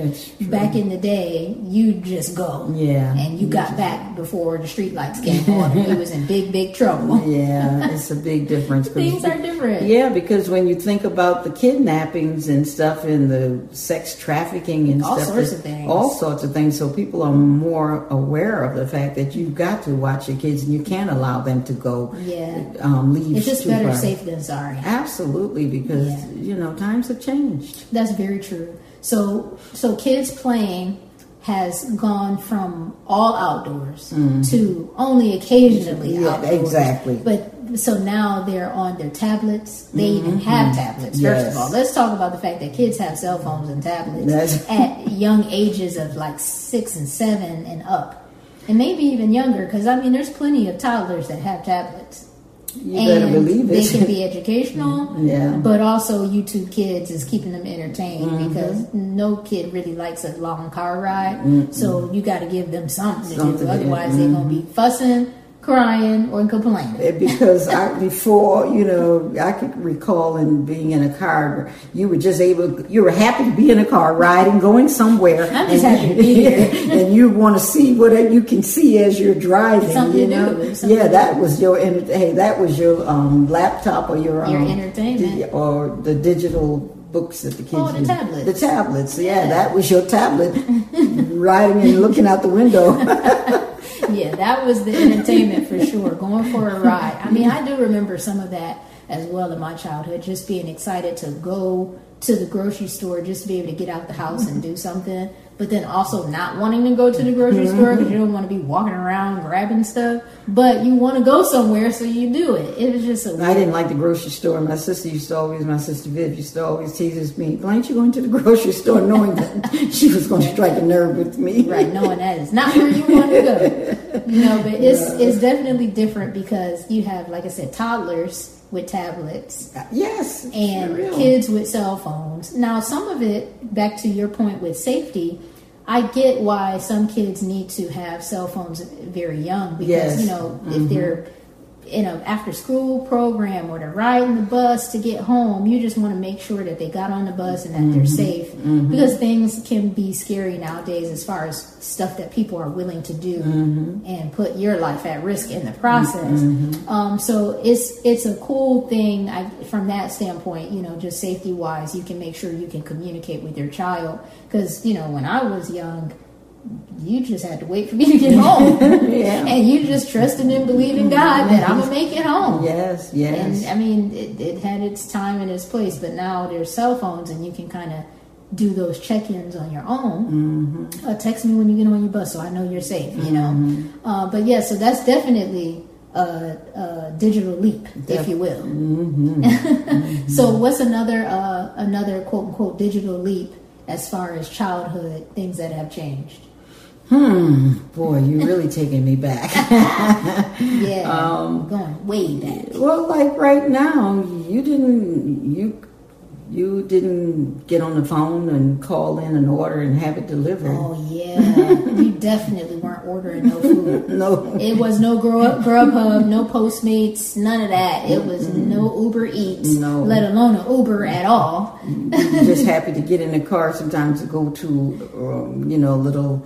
Back in the day, you just go. Yeah. And you got back before the streetlights came on. You was in big, big trouble. Yeah, it's a big difference. Things are different. Yeah, because when you think about the kidnappings and stuff and the sex trafficking and all stuff. All sorts of things. All sorts of things. So people are more aware of the fact that you've got to watch your kids and you can't allow them to go yeah. um, leave. It's just better far. safe than sorry. Absolutely, because, yeah. you know, times have changed. That's very true. So, so kids playing has gone from all outdoors mm-hmm. to only occasionally yeah, outdoors. Exactly. But so now they're on their tablets. They mm-hmm. even have tablets, yes. first of all. Let's talk about the fact that kids have cell phones and tablets That's- at young ages of like six and seven and up. And maybe even younger, because, I mean, there's plenty of toddlers that have tablets. You and better believe it. They can be educational, yeah. but also YouTube Kids is keeping them entertained mm-hmm. because no kid really likes a long car ride. Mm-hmm. So you got to give them something, something to do. Otherwise, mm-hmm. they're going to be fussing, crying, or complaining. Because I, before, you know, I could recall in being in a car, you were just able, you were happy to be in a car riding, going somewhere. I'm just and, happy to be here. And you want to see what you can see as you're driving. Something you know? New. Something yeah, that new. was your, hey, that was your um, laptop or your, your um, entertainment. Di- or the digital books that the kids oh, the use. tablets. The tablets, yeah, yeah, that was your tablet, riding and looking out the window. Yeah, that was the entertainment for sure, going for a ride. I mean, I do remember some of that as well in my childhood, just being excited to go to the grocery store, just to be able to get out the house and do something. but then also not wanting to go to the grocery mm-hmm. store because you don't want to be walking around grabbing stuff, but you want to go somewhere, so you do it. It was just a weird. I didn't like the grocery store. My sister used to always, my sister Viv used to always teases me, Blanche, you going to the grocery store knowing that she was going to strike a nerve with me. Right, knowing that is not where you want to go. You know, but it's, yeah. it's definitely different because you have, like I said, toddlers with tablets. Yes. And kids with cell phones. Now, some of it, back to your point with safety, I get why some kids need to have cell phones very young because, yes. you know, mm-hmm. if they're in an after school program or they're riding the bus to get home, you just want to make sure that they got on the bus and that mm-hmm. they're safe mm-hmm. because things can be scary nowadays as far as stuff that people are willing to do mm-hmm. and put your life at risk in the process. Mm-hmm. Um, so it's it's a cool thing I, from that standpoint, you know, just safety wise, you can make sure you can communicate with your child because, you know, when I was young, you just had to wait for me to get home. yeah. And you just trusted and believed in God that I'm going to make it home. Yes, yes. And I mean, it, it had its time and its place, but now there's cell phones and you can kind of do those check-ins on your own. Mm-hmm. Uh, text me when you get on your bus so I know you're safe, you know. Mm-hmm. Uh, but yeah, so that's definitely a, a digital leap, Def- if you will. Mm-hmm. mm-hmm. So what's another, uh, another quote-unquote digital leap as far as childhood, things that have changed? Hmm. Boy, you're really taking me back. yeah, um, going way back. Well, like right now, you didn't you you didn't get on the phone and call in an order and have it delivered. Oh yeah, you definitely weren't ordering no food. No, it was no Grubhub, Grubhub, no Postmates, none of that. It was mm-hmm. no Uber Eats, no. let alone an Uber at all. Just happy to get in the car sometimes to go to um, you know little.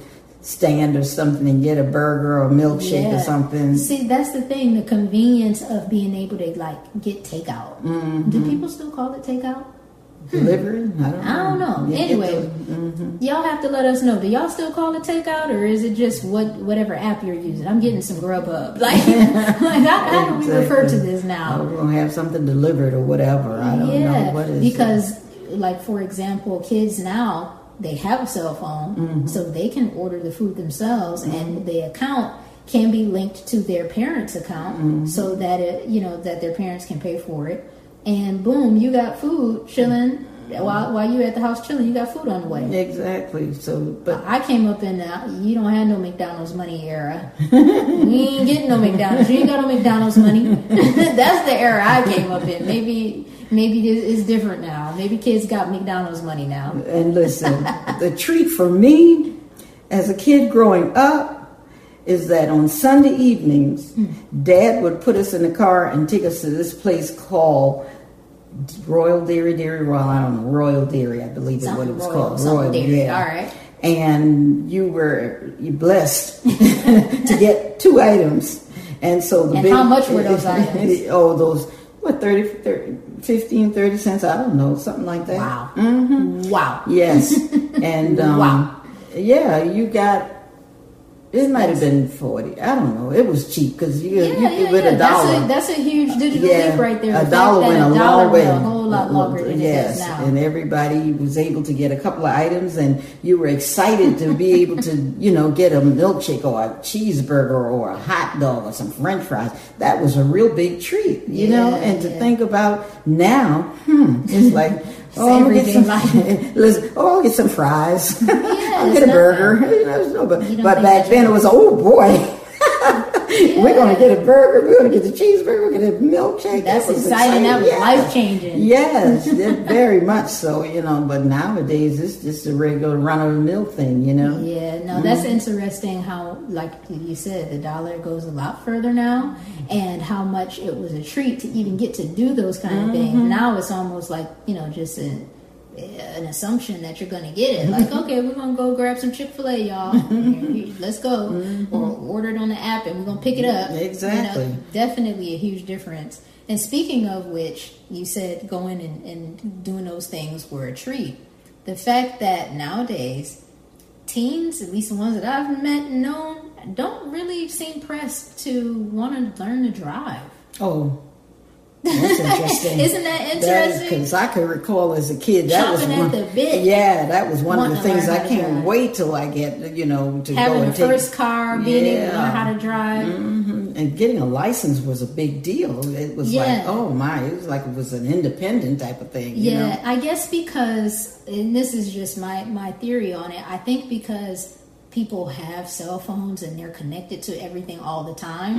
stand or something and get a burger or a milkshake yeah. or something. See, that's the thing, the convenience of being able to like get takeout. Mm-hmm. Do people still call it takeout? Delivery? I don't know. I don't know. Yeah, anyway, mm-hmm. y'all have to let us know. Do y'all still call it takeout or is it just what whatever app you're using? I'm getting some Grubhub. Like, like how, how do we refer to this now? Oh, we're going to have something delivered or whatever. I don't yeah, know. What is because, that? Like, for example, kids now, they have a cell phone, mm-hmm. so they can order the food themselves, mm-hmm. and the account can be linked to their parents' account, mm-hmm. so that it, you know, that their parents can pay for it. And boom, you got food chilling while while you at the house chilling. You got food on the way. Exactly. So, but I came up in the you don't have no McDonald's money era. We ain't getting no McDonald's. You ain't got no McDonald's money. That's the era I came up in. Maybe. Maybe it's different now. Maybe kids got McDonald's money now. And listen, the treat for me as a kid growing up is that on Sunday evenings, Dad would put us in the car and take us to this place called Royal Dairy, Dairy Royal, I don't know, Royal Dairy, I believe is what it was called. Royal Dairy, all right. And you were you blessed to get two items. And so the and big, how much were those items? Oh, those... What, thirty, thirty, fifteen, thirty cents? I don't know, something like that. Wow. Mm-hmm. Wow. Yes. And, um, wow. yeah, you got, it might have been forty. I don't know. It was cheap because you, yeah, you yeah, with yeah. a dollar. That's a, that's a huge digital yeah. leap right there. A dollar went a, a dollar long way. A whole lot longer than yes. it is now. And everybody was able to get a couple of items and you were excited to be able to, you know, get a milkshake or a cheeseburger or a hot dog or some French fries. That was a real big treat, you yeah, know, and to yeah. think about now, hmm, it's like, oh, I'm gonna get some, listen, oh, I'll get some fries. Yeah, I'll get a burger. You know, but you but back then it was, oh boy. Yeah. We're going to get a burger. We're going to get the cheeseburger. We're going to get a milkshake. That's that exciting. exciting. That was yeah. life-changing. Yes, very much so, you know. But nowadays, it's just a regular run-of-the-mill thing, you know. Yeah, no, mm-hmm. that's interesting how, like you said, the dollar goes a lot further now and how much it was a treat to even get to do those kind mm-hmm. of things. Now it's almost like, you know, just a... an assumption that you're going to get it. Like, okay, we're going to go grab some Chick-fil-A, y'all. Let's go. Mm-hmm. Or order it on the app and we're going to pick it up. Exactly. You know, definitely a huge difference. And speaking of which, you said going and, and doing those things were a treat. The fact that nowadays, teens, at least the ones that I've met and known, don't really seem pressed to want to learn to drive. Oh, That's interesting. Isn't that interesting? Because I can recall as a kid that Chopping was one, at the bit. Yeah, that was one Wanting of the things I can't drive. wait till I get, you know, to having go and the first car, being yeah. able to learn how to drive, mm-hmm. and getting a license was a big deal. It was yeah. like, oh my, it was like it was an independent type of thing. Yeah, you know? I guess because, and this is just my my theory on it. I think because people have cell phones and they're connected to everything all the time.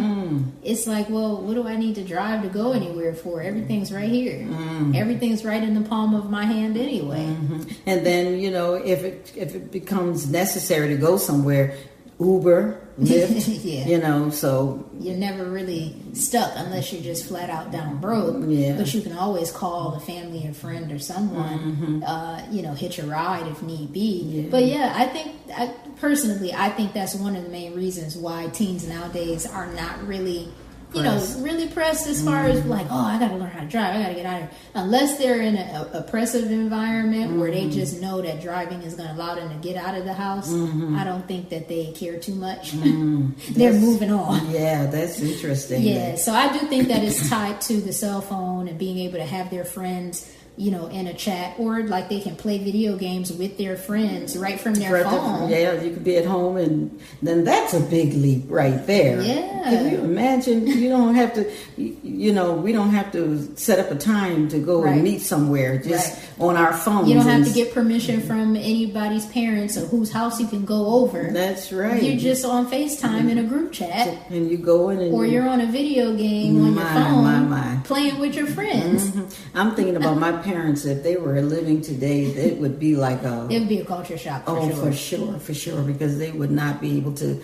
Mm. It's like, well, what do I need to drive to go anywhere for? Everything's right here. Mm. Everything's right in the palm of my hand anyway. Mm-hmm. And then, you know, if it if it becomes necessary to go somewhere, Uber, Lyft, yeah. you know, so you're never really stuck unless you're just flat out down broke. Yeah. But you can always call the family and friend or someone, mm-hmm. uh, you know, hitch a ride if need be. Yeah. But yeah, I think, I, personally, I think that's one of the main reasons why teens nowadays are not really, you pressed. know, really pressed as far mm-hmm. as like, oh, I got to learn how to drive. I got to get out of here. Unless they're in an oppressive environment mm-hmm. where they just know that driving is going to allow them to get out of the house. Mm-hmm. I don't think that they care too much. Mm-hmm. They're moving on. Yeah, that's interesting. Yeah, that. So I do think that it's tied to the cell phone and being able to have their friends, you know, in a chat, or like they can play video games with their friends right from their right phone. The, yeah, you could be at home, and then that's a big leap right there. Yeah. Can you imagine? You don't have to, you know, we don't have to set up a time to go right. and meet somewhere just right. on our phones. You don't have to get permission yeah. from anybody's parents or whose house you can go over. That's right. You're just on FaceTime mm-hmm. in a group chat. And you go in and... Or you're on a video game my, on your phone my, my. playing with your friends. Mm-hmm. I'm thinking about my parents, if they were living today, it would be like a... It would be a culture shock, for oh, sure. for sure, for sure, because they would not be able to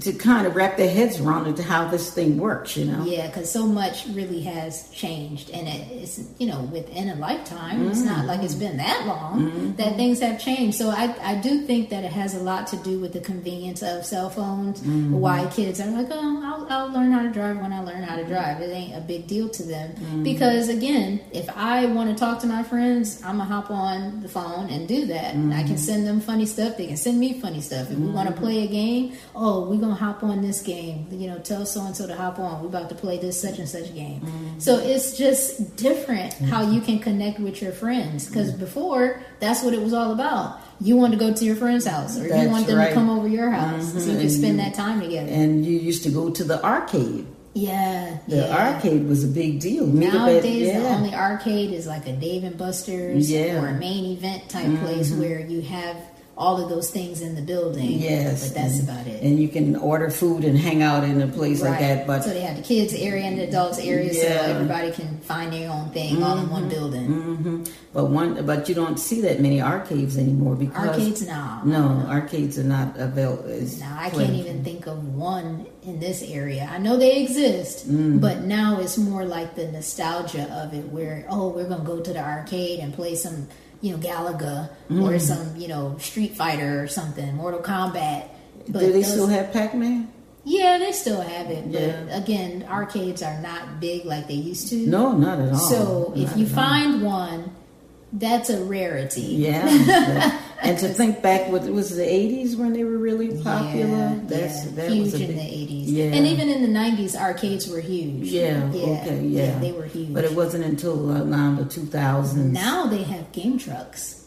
to kind of wrap their heads around into how this thing works, you know? Yeah, because so much really has changed, and it, it's, you know, within a lifetime, mm-hmm. it's not like it's been that long mm-hmm. that things have changed. So I, I do think that it has a lot to do with the convenience of cell phones, mm-hmm. why kids are like, oh, I'll, I'll learn how to drive when I learn how to drive. It ain't a big deal to them. Mm-hmm. Because, again, if I want to talk to my friends, I'm going to hop on the phone and do that. Mm-hmm. I can send them funny stuff. They can send me funny stuff. If mm-hmm. we want to play a game, oh, we're going to hop on this game. You know, tell so-and-so to hop on. We're about to play this such-and-such game. Mm-hmm. So it's just different mm-hmm. how you can connect with your friends. Because mm-hmm. before, that's what it was all about. You want to go to your friend's house, or that's you want them right. to come over your house. Mm-hmm. So you can spend that time together. And you used to go to the arcade. Yeah. The yeah. arcade was a big deal. Nowadays, yeah. the only arcade is like a Dave and Buster's yeah. or a Main Event type mm-hmm. place where you have all of those things in the building. Yes. But that's and, about it. And you can order food and hang out in a place right. like that. But so they have the kids area and the adults area yeah. so everybody can find their own thing mm-hmm. all in one building. Mm-hmm. But one, but you don't see that many arcades anymore because... Arcades, no. No, arcades are not available. No, I can't even think of one in this area. I know they exist, mm-hmm. but now it's more like the nostalgia of it where, oh, we're going to go to the arcade and play some... you know, Galaga mm. or some, you know, Street Fighter or something, Mortal Kombat. But do they those, still have Pac-Man? Yeah, they still have it. But yeah. again, arcades are not big like they used to. No, not at all. So not if you find all. one, that's a rarity. Yeah. yeah. And to think back, what was it, the eighties when they were really popular? Yeah, that's yeah. that huge was a big, in the eighties. Yeah. And even in the nineties, arcades were huge. Yeah, yeah, okay, yeah. yeah. They were huge. But it wasn't until around the two thousands. Now they have game trucks.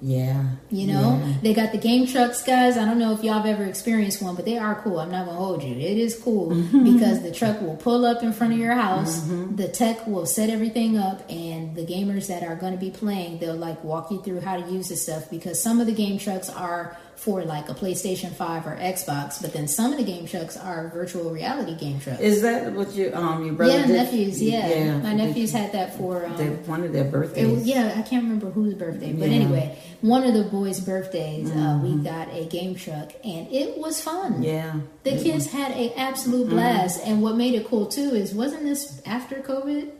Yeah. You know, yeah. they got the game trucks, guys. I don't know if y'all have ever experienced one, but they are cool. I'm not going to hold you. It is cool because the truck will pull up in front of your house. Mm-hmm. The tech will set everything up, and the gamers that are going to be playing, they'll like walk you through how to use this stuff because some of the game trucks are for like a PlayStation five or Xbox, but then some of the game trucks are virtual reality game trucks. Is that what your um your brother? Yeah, did? nephews. Yeah, yeah. my nephews they, had that for um, they, one of their birthdays. It, yeah, I can't remember whose birthday, but yeah. anyway, one of the boys' birthdays, mm-hmm. uh, we got a game truck, and it was fun. Yeah, the kids was. had an absolute blast, mm-hmm. and what made it cool too is wasn't this after COVID?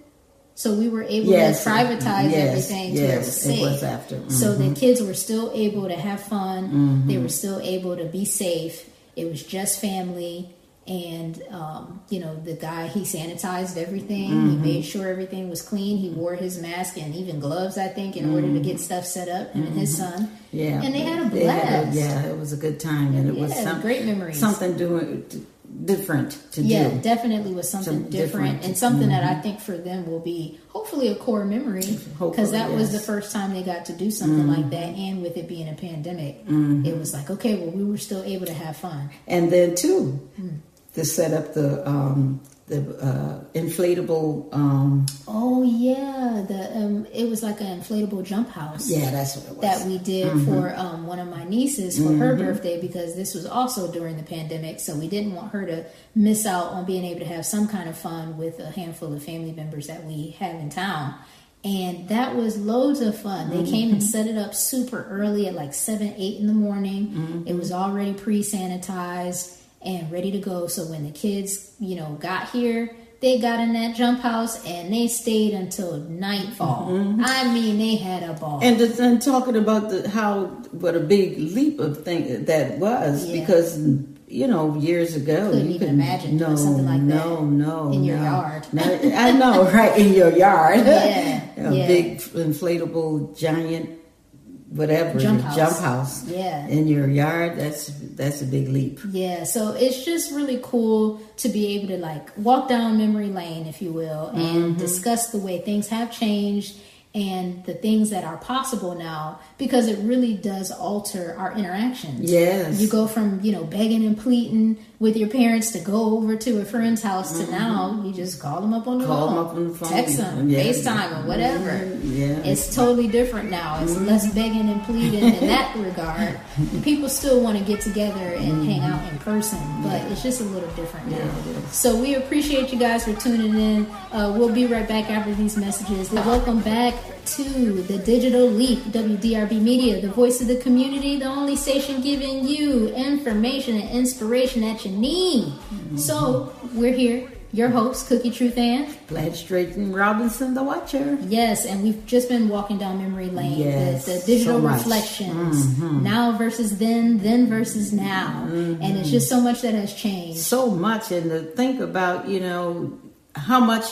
So we were able yes, to privatize yes, everything to yes, safe. It was after. Mm-hmm. So the kids were still able to have fun. Mm-hmm. They were still able to be safe. It was just family. And, um, you know, the guy, he sanitized everything. Mm-hmm. He made sure everything was clean. He wore his mask and even gloves, I think, in mm-hmm. order to get stuff set up. Him mm-hmm. and his son. Yeah. And they had a blast. Had a, yeah, it was a good time. And it yeah, was some, great memories. Something doing... different to yeah, do. Yeah, definitely was something Some different, different and something mm-hmm. that I think for them will be hopefully a core memory, because that yes. was the first time they got to do something mm-hmm. like that. And with it being a pandemic, mm-hmm. it was like, okay, well, we were still able to have fun. And then too, mm-hmm. to set up the um, the uh, inflatable. Um, oh yeah, the um, it was like an inflatable jump house. Yeah, that's what it was. That we did mm-hmm. for um, one of my nieces for mm-hmm. her birthday, because this was also during the pandemic, so we didn't want her to miss out on being able to have some kind of fun with a handful of family members that we have in town. And that was loads of fun. They mm-hmm. came and set it up super early at like seven, eight in the morning. Mm-hmm. It was already pre-sanitized and ready to go. So when the kids, you know, got here, they got in that jump house and they stayed until nightfall. Mm-hmm. I mean, they had a ball. And, the, and talking about the, how what a big leap of thing that was, yeah. because you know, years ago, couldn't you even couldn't imagine no, doing something like no, that. No, no, in your no. yard. I know, right? In your yard, yeah, a yeah. big inflatable giant. Whatever jump house. jump house yeah in your yard, that's that's a big leap. Yeah, so it's just really cool to be able to like walk down memory lane, if you will, and mm-hmm. discuss the way things have changed and the things that are possible now, because it really does alter our interactions. Yes, you go from, you know, begging and pleading with your parents to go over to a friend's house mm-hmm. to now you just call them up on the call phone, them up on the phone, text them, yeah. FaceTime, or whatever. Mm-hmm. Yeah, it's totally different now. It's mm-hmm. less begging and pleading in that regard. People still want to get together and mm-hmm. hang out in person, but yeah. it's just a little different now. Yeah, so we appreciate you guys for tuning in. Uh, we'll be right back after these messages. Welcome back to The Digital Leap, W D R B Media, the voice of the community, the only station giving you information and inspiration that you need. Mm-hmm. So we're here, your hosts, Cookie Truth and Blanche Drayton Robinson, the Watcher. Yes, and we've just been walking down memory lane yes, with the digital so reflections. Mm-hmm. Now versus then, then versus now. Mm-hmm. And it's just so much that has changed. So much, and to think about, you know, how much...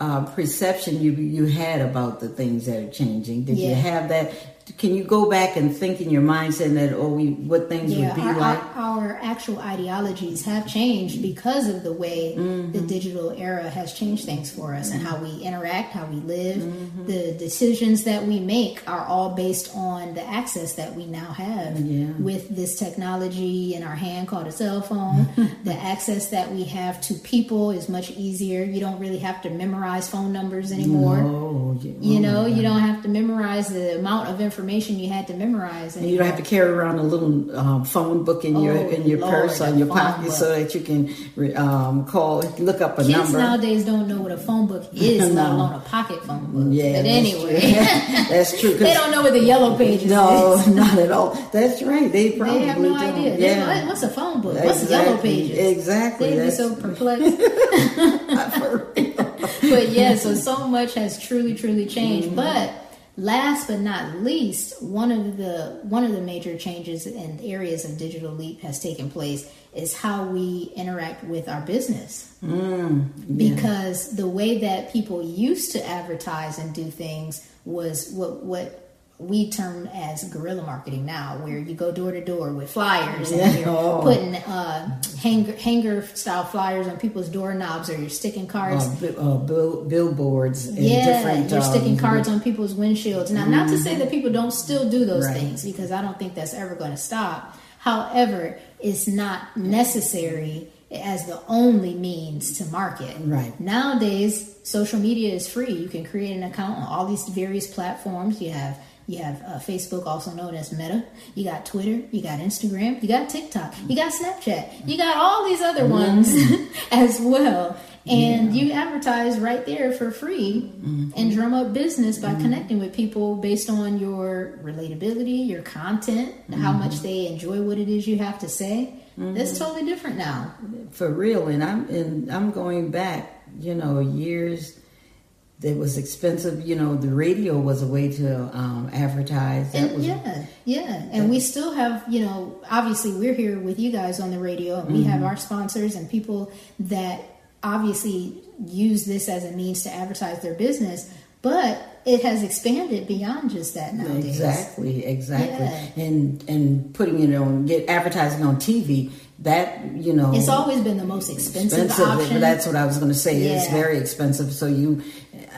Uh, perception you you had about the things that are changing. Did yeah. you have that? Can you go back and think in your mind saying that, oh, we, what things yeah, would be our, like? Our, our actual ideologies have changed because of the way mm-hmm. the digital era has changed things for us, mm-hmm. and how we interact, how we live. Mm-hmm. The decisions that we make are all based on the access that we now have yeah. with this technology in our hand called a cell phone. The access that we have to people is much easier. You don't really have to memorize phone numbers anymore. No, yeah, you know, you don't have to memorize the amount of information information you had to memorize, and you don't have to carry around a little um, phone book in oh, your in your Lord, purse or your pocket book. So that you can um, call, look up a Kids number. Kids nowadays don't know what a phone book is, no. let alone a pocket phone book. Yeah, but that's anyway, true. that's true. They don't know what the yellow pages. No, is. not at all. That's right. They probably they have no don't. idea. Yeah. What's a phone book? Exactly. What's the yellow pages? Exactly. They'd be so perplexed. For real. But yeah, so so much has truly, truly changed, mm-hmm. but. Last but not least, one of the one of the major changes and areas of digital leap has taken place is how we interact with our business. Mm, yeah. Because the way that people used to advertise and do things was what what we term as guerrilla marketing now, where you go door to door with flyers yeah. and you're oh. putting uh, hanger, hanger style flyers on people's doorknobs, or you're sticking cards. Uh, b- uh, bill- billboards. And yeah, different, you're um, sticking cards on people's windshields. Now, mm-hmm. not to say that people don't still do those right. things, because I don't think that's ever going to stop. However, it's not necessary as the only means to market. Right. Nowadays, social media is free. You can create an account on all these various platforms. You have You have uh, Facebook, also known as Meta. You got Twitter. You got Instagram. You got TikTok. You got Snapchat. You got all these other ones mm-hmm. as well. And yeah. you advertise right there for free mm-hmm. and drum up business by mm-hmm. connecting with people based on your relatability, your content, mm-hmm. how much they enjoy what it is you have to say. Mm-hmm. That's totally different now. For real. And I'm, and I'm going back, you know, years. It was expensive, you know. The radio was a way to um, advertise. That and, was, yeah, yeah, and we still have, you know. Obviously, we're here with you guys on the radio, and mm-hmm. we have our sponsors and people that obviously use this as a means to advertise their business. But it has expanded beyond just that nowadays. Exactly, exactly, yeah. and and putting it on, get advertising on T V that, you know, it's always been the most expensive, expensive option. But that's what I was going to say. Yeah. It's very expensive. So you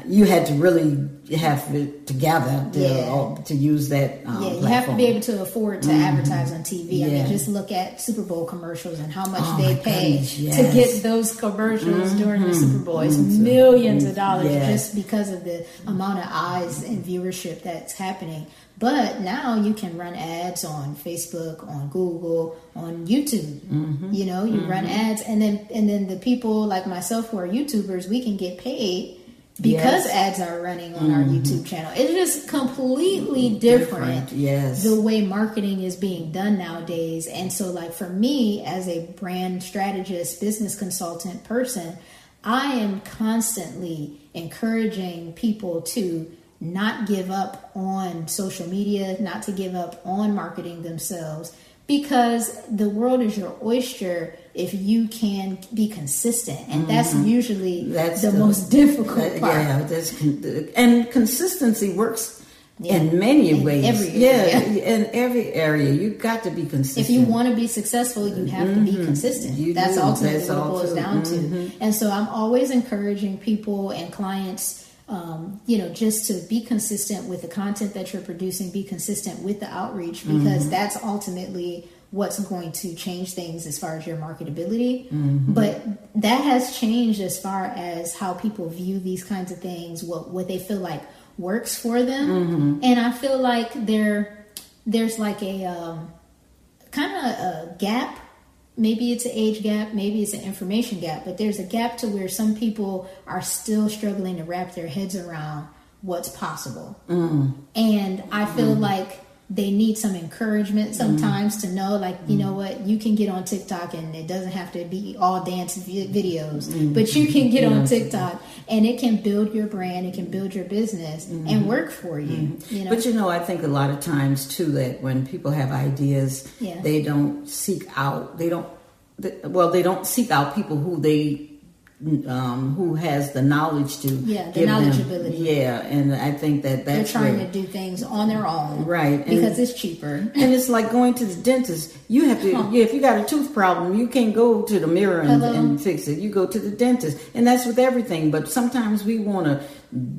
you had to really have it together to, yeah. to use that. Um, yeah, you platform. have to be able to afford to mm-hmm. advertise on T V. Yeah. I mean, just look at Super Bowl commercials and how much oh they pay goodness, yes. to get those commercials mm-hmm. during the Super Bowl. It's mm-hmm. millions mm-hmm. of dollars yes. just because of the amount of eyes and viewership that's happening. But now you can run ads on Facebook, on Google, on YouTube. Mm-hmm. You know, you mm-hmm. run ads, and then and then the people like myself who are YouTubers, we can get paid because yes. ads are running on mm-hmm. our YouTube channel. It's just completely different, different. Yes. the way marketing is being done nowadays. And so, like, for me as a brand strategist, business consultant person, I am constantly encouraging people to not give up on social media, not to give up on marketing themselves, because the world is your oyster if you can be consistent. And mm-hmm. that's usually that's the, the most difficult that, part. Yeah, that's con- and consistency works yeah. in many in ways. Every yeah, in every area. You've got to be consistent. If you want to be successful, you have mm-hmm. to be consistent. You that's do. ultimately that's what it boils down mm-hmm. to. And so I'm always encouraging people and clients Um, you know, just to be consistent with the content that you're producing, be consistent with the outreach, because mm-hmm. that's ultimately what's going to change things as far as your marketability. Mm-hmm. But that has changed as far as how people view these kinds of things, what what they feel like works for them. Mm-hmm. And I feel like there there's like a um, kind of a gap. Maybe it's an age gap, maybe it's an information gap, but there's a gap to where some people are still struggling to wrap their heads around what's possible. Mm. And I feel mm. like they need some encouragement sometimes mm. to know, like, you mm. know what, you can get on TikTok and it doesn't have to be all dance videos, mm. but you can get yeah. on TikTok and it can build your brand, it can build your business mm. and work for you. Mm. you know? But, you know, I think a lot of times, too, that when people have ideas, yeah. they don't seek out, they don't, well, they don't seek out people who they, um, who has the knowledge to yeah, the knowledge them. ability. Yeah, and I think that that's they're trying where, to do things on their own, right? Because and, it's cheaper, and it's like going to the dentist. You have to huh. yeah, if you got a tooth problem, you can't go to the mirror and, and fix it. You go to the dentist, and that's with everything. But sometimes we want to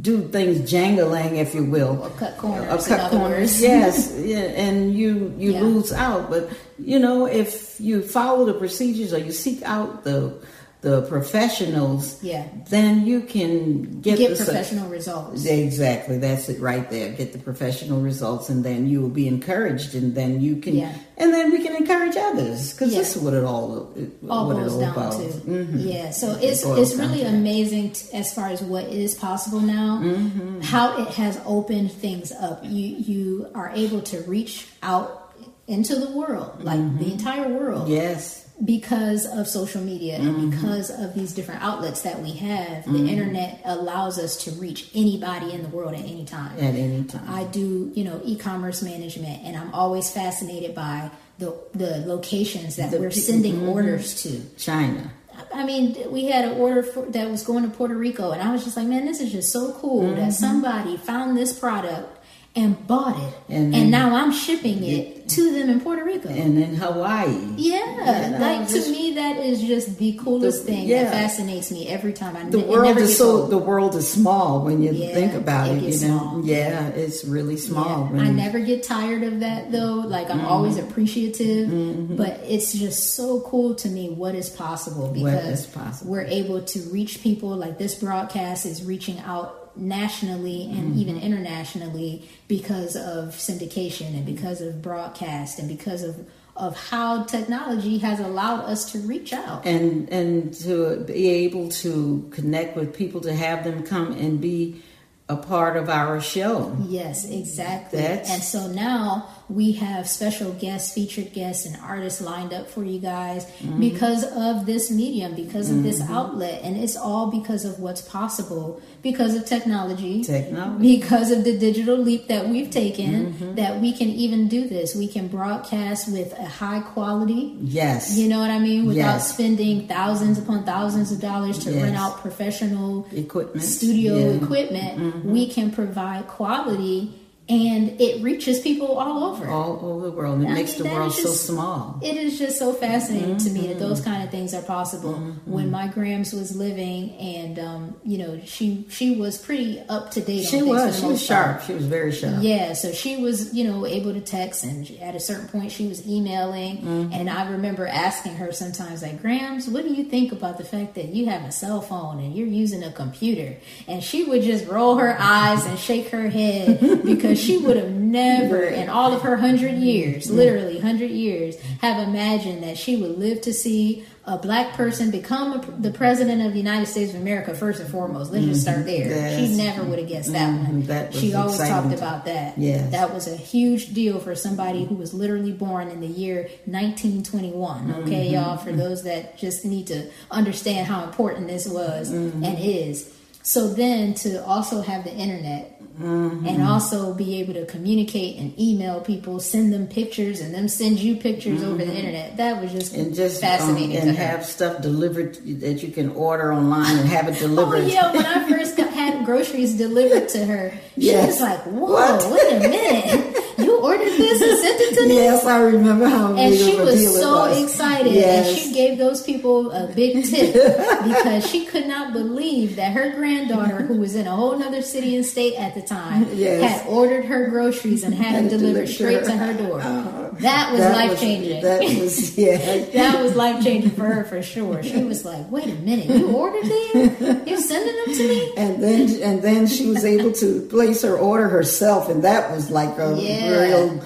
do things jangling, if you will, or cut corners. Or cut corners, yes, yeah, and you you yeah. lose out. But you know, if you follow the procedures or you seek out the the professionals, yeah. then you can get, get the professional su- results. Exactly. That's it right there. Get the professional results, and then you will be encouraged, and then you can, yeah. and then we can encourage others, because yeah. this is what it all, it, all what it all about. Mm-hmm. Yeah. So it it's, it's really to. amazing t- as far as what is possible now, mm-hmm. how it has opened things up. You, you are able to reach out into the world, like mm-hmm. the entire world. Yes. Because of social media mm-hmm. and because of these different outlets that we have, the mm-hmm. internet allows us to reach anybody in the world at any time. At any time. I do, you know, e-commerce management, and I'm always fascinated by the the locations that the, we're sending mm-hmm. orders to. China. I mean, we had an order for, that was going to Puerto Rico, and I was just like, man, this is just so cool mm-hmm. that somebody found this product and bought it, and, then, and now I'm shipping it to them in Puerto Rico and in Hawaii. Yeah, yeah like just, to me, that is just the coolest the, thing yeah. that fascinates me every time. I the world never is so old. the world is small when you yeah, think about it. it you know, small. yeah, it's really small. Yeah. I never get tired of that though. Like I'm mm-hmm. always appreciative, mm-hmm. but it's just so cool to me what is possible, because is possible. we're able to reach people. Like this broadcast is reaching out nationally and mm-hmm. even internationally because of syndication and because of broadcast and because of of how technology has allowed us to reach out and and to be able to connect with people, to have them come and be a part of our show. Yes, exactly. That's... And so now we have special guests, featured guests, and artists lined up for you guys mm-hmm. because of this medium, because mm-hmm. of this outlet. And it's all because of what's possible, because of technology, technology. because of the digital leap that we've taken, mm-hmm. that we can even do this. We can broadcast with a high quality. Yes. You know what I mean? Without yes. spending thousands upon thousands of dollars to yes. rent out professional equipment, studio yeah. equipment. Mm-hmm. We can provide quality And it reaches people all over. All over the world. It I makes mean, the world just, so small. It is just so fascinating mm-hmm. to me that those kind of things are possible. Mm-hmm. When my Grams was living and, um, you know, she she was pretty up to date. She on was. She was sharp. She was very sharp. Yeah. So she was, you know, able to text. And she, at a certain point, she was emailing. Mm-hmm. And I remember asking her sometimes, like, Grams, what do you think about the fact that you have a cell phone and you're using a computer? And she would just roll her eyes and shake her head because she would have never in all of her hundred years, literally hundred years, have imagined that she would live to see a black person become a, the president of the United States of America, first and foremost. Let's mm-hmm. just start there. That's, she never would have guessed that mm-hmm. one. That she always exciting. Talked about that. Yes. That was a huge deal for somebody who was literally born in the year nineteen twenty-one. Okay, mm-hmm. y'all, for mm-hmm. those that just need to understand how important this was mm-hmm. and is. So then to also have the internet, mm-hmm. and also be able to communicate and email people, send them pictures, and them send you pictures mm-hmm. over the internet. That was just, and just fascinating. Um, and to have her. Stuff delivered that you can order online and have it delivered. Oh yeah, when I first got, had groceries delivered to her, she yes. was like, "Whoa, what? Wait a minute! You ordered this and sent it to me?" Yes, I remember how. And she was so was. excited, yes. and she gave those people a big tip because she could not believe that her granddaughter, who was in a whole other city and state at the time, yes. had ordered her groceries and had, had them delivered straight her. to her door. Uh, that was that life-changing. Was, that was, yeah. that was life-changing for her, for sure. She was like, wait a minute, you ordered these? You're sending them to me? And then and then she was able to place her order herself, and that was like a yeah. real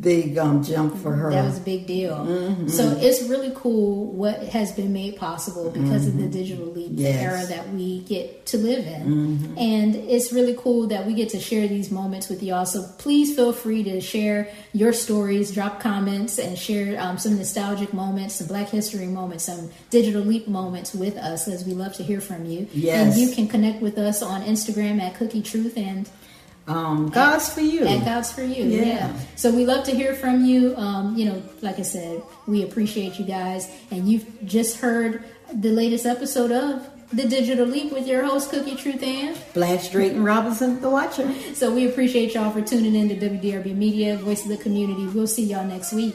big um, jump for her. That was a big deal. Mm-hmm. So it's really cool what has been made possible because mm-hmm. of the digital leap, yes. the era that we get to live in. Mm-hmm. And it's really cool that we get to share these moments with y'all. So please feel free to share your stories, drop comments, and share um, some nostalgic moments, some Black history moments, some digital leap moments with us, as we love to hear from you. Yes. And you can connect with us on Instagram at Cookie Truth and Um, God's at, for you. At God's for you. Yeah. yeah. So we love to hear from you. Um, you know, like I said, we appreciate you guys. And you've just heard the latest episode of The Digital Leap with your host, Cookie Truth and Blanche Drayton Robinson, the Watcher. So we appreciate y'all for tuning in to W D R B Media, Voice of the Community. We'll see y'all next week.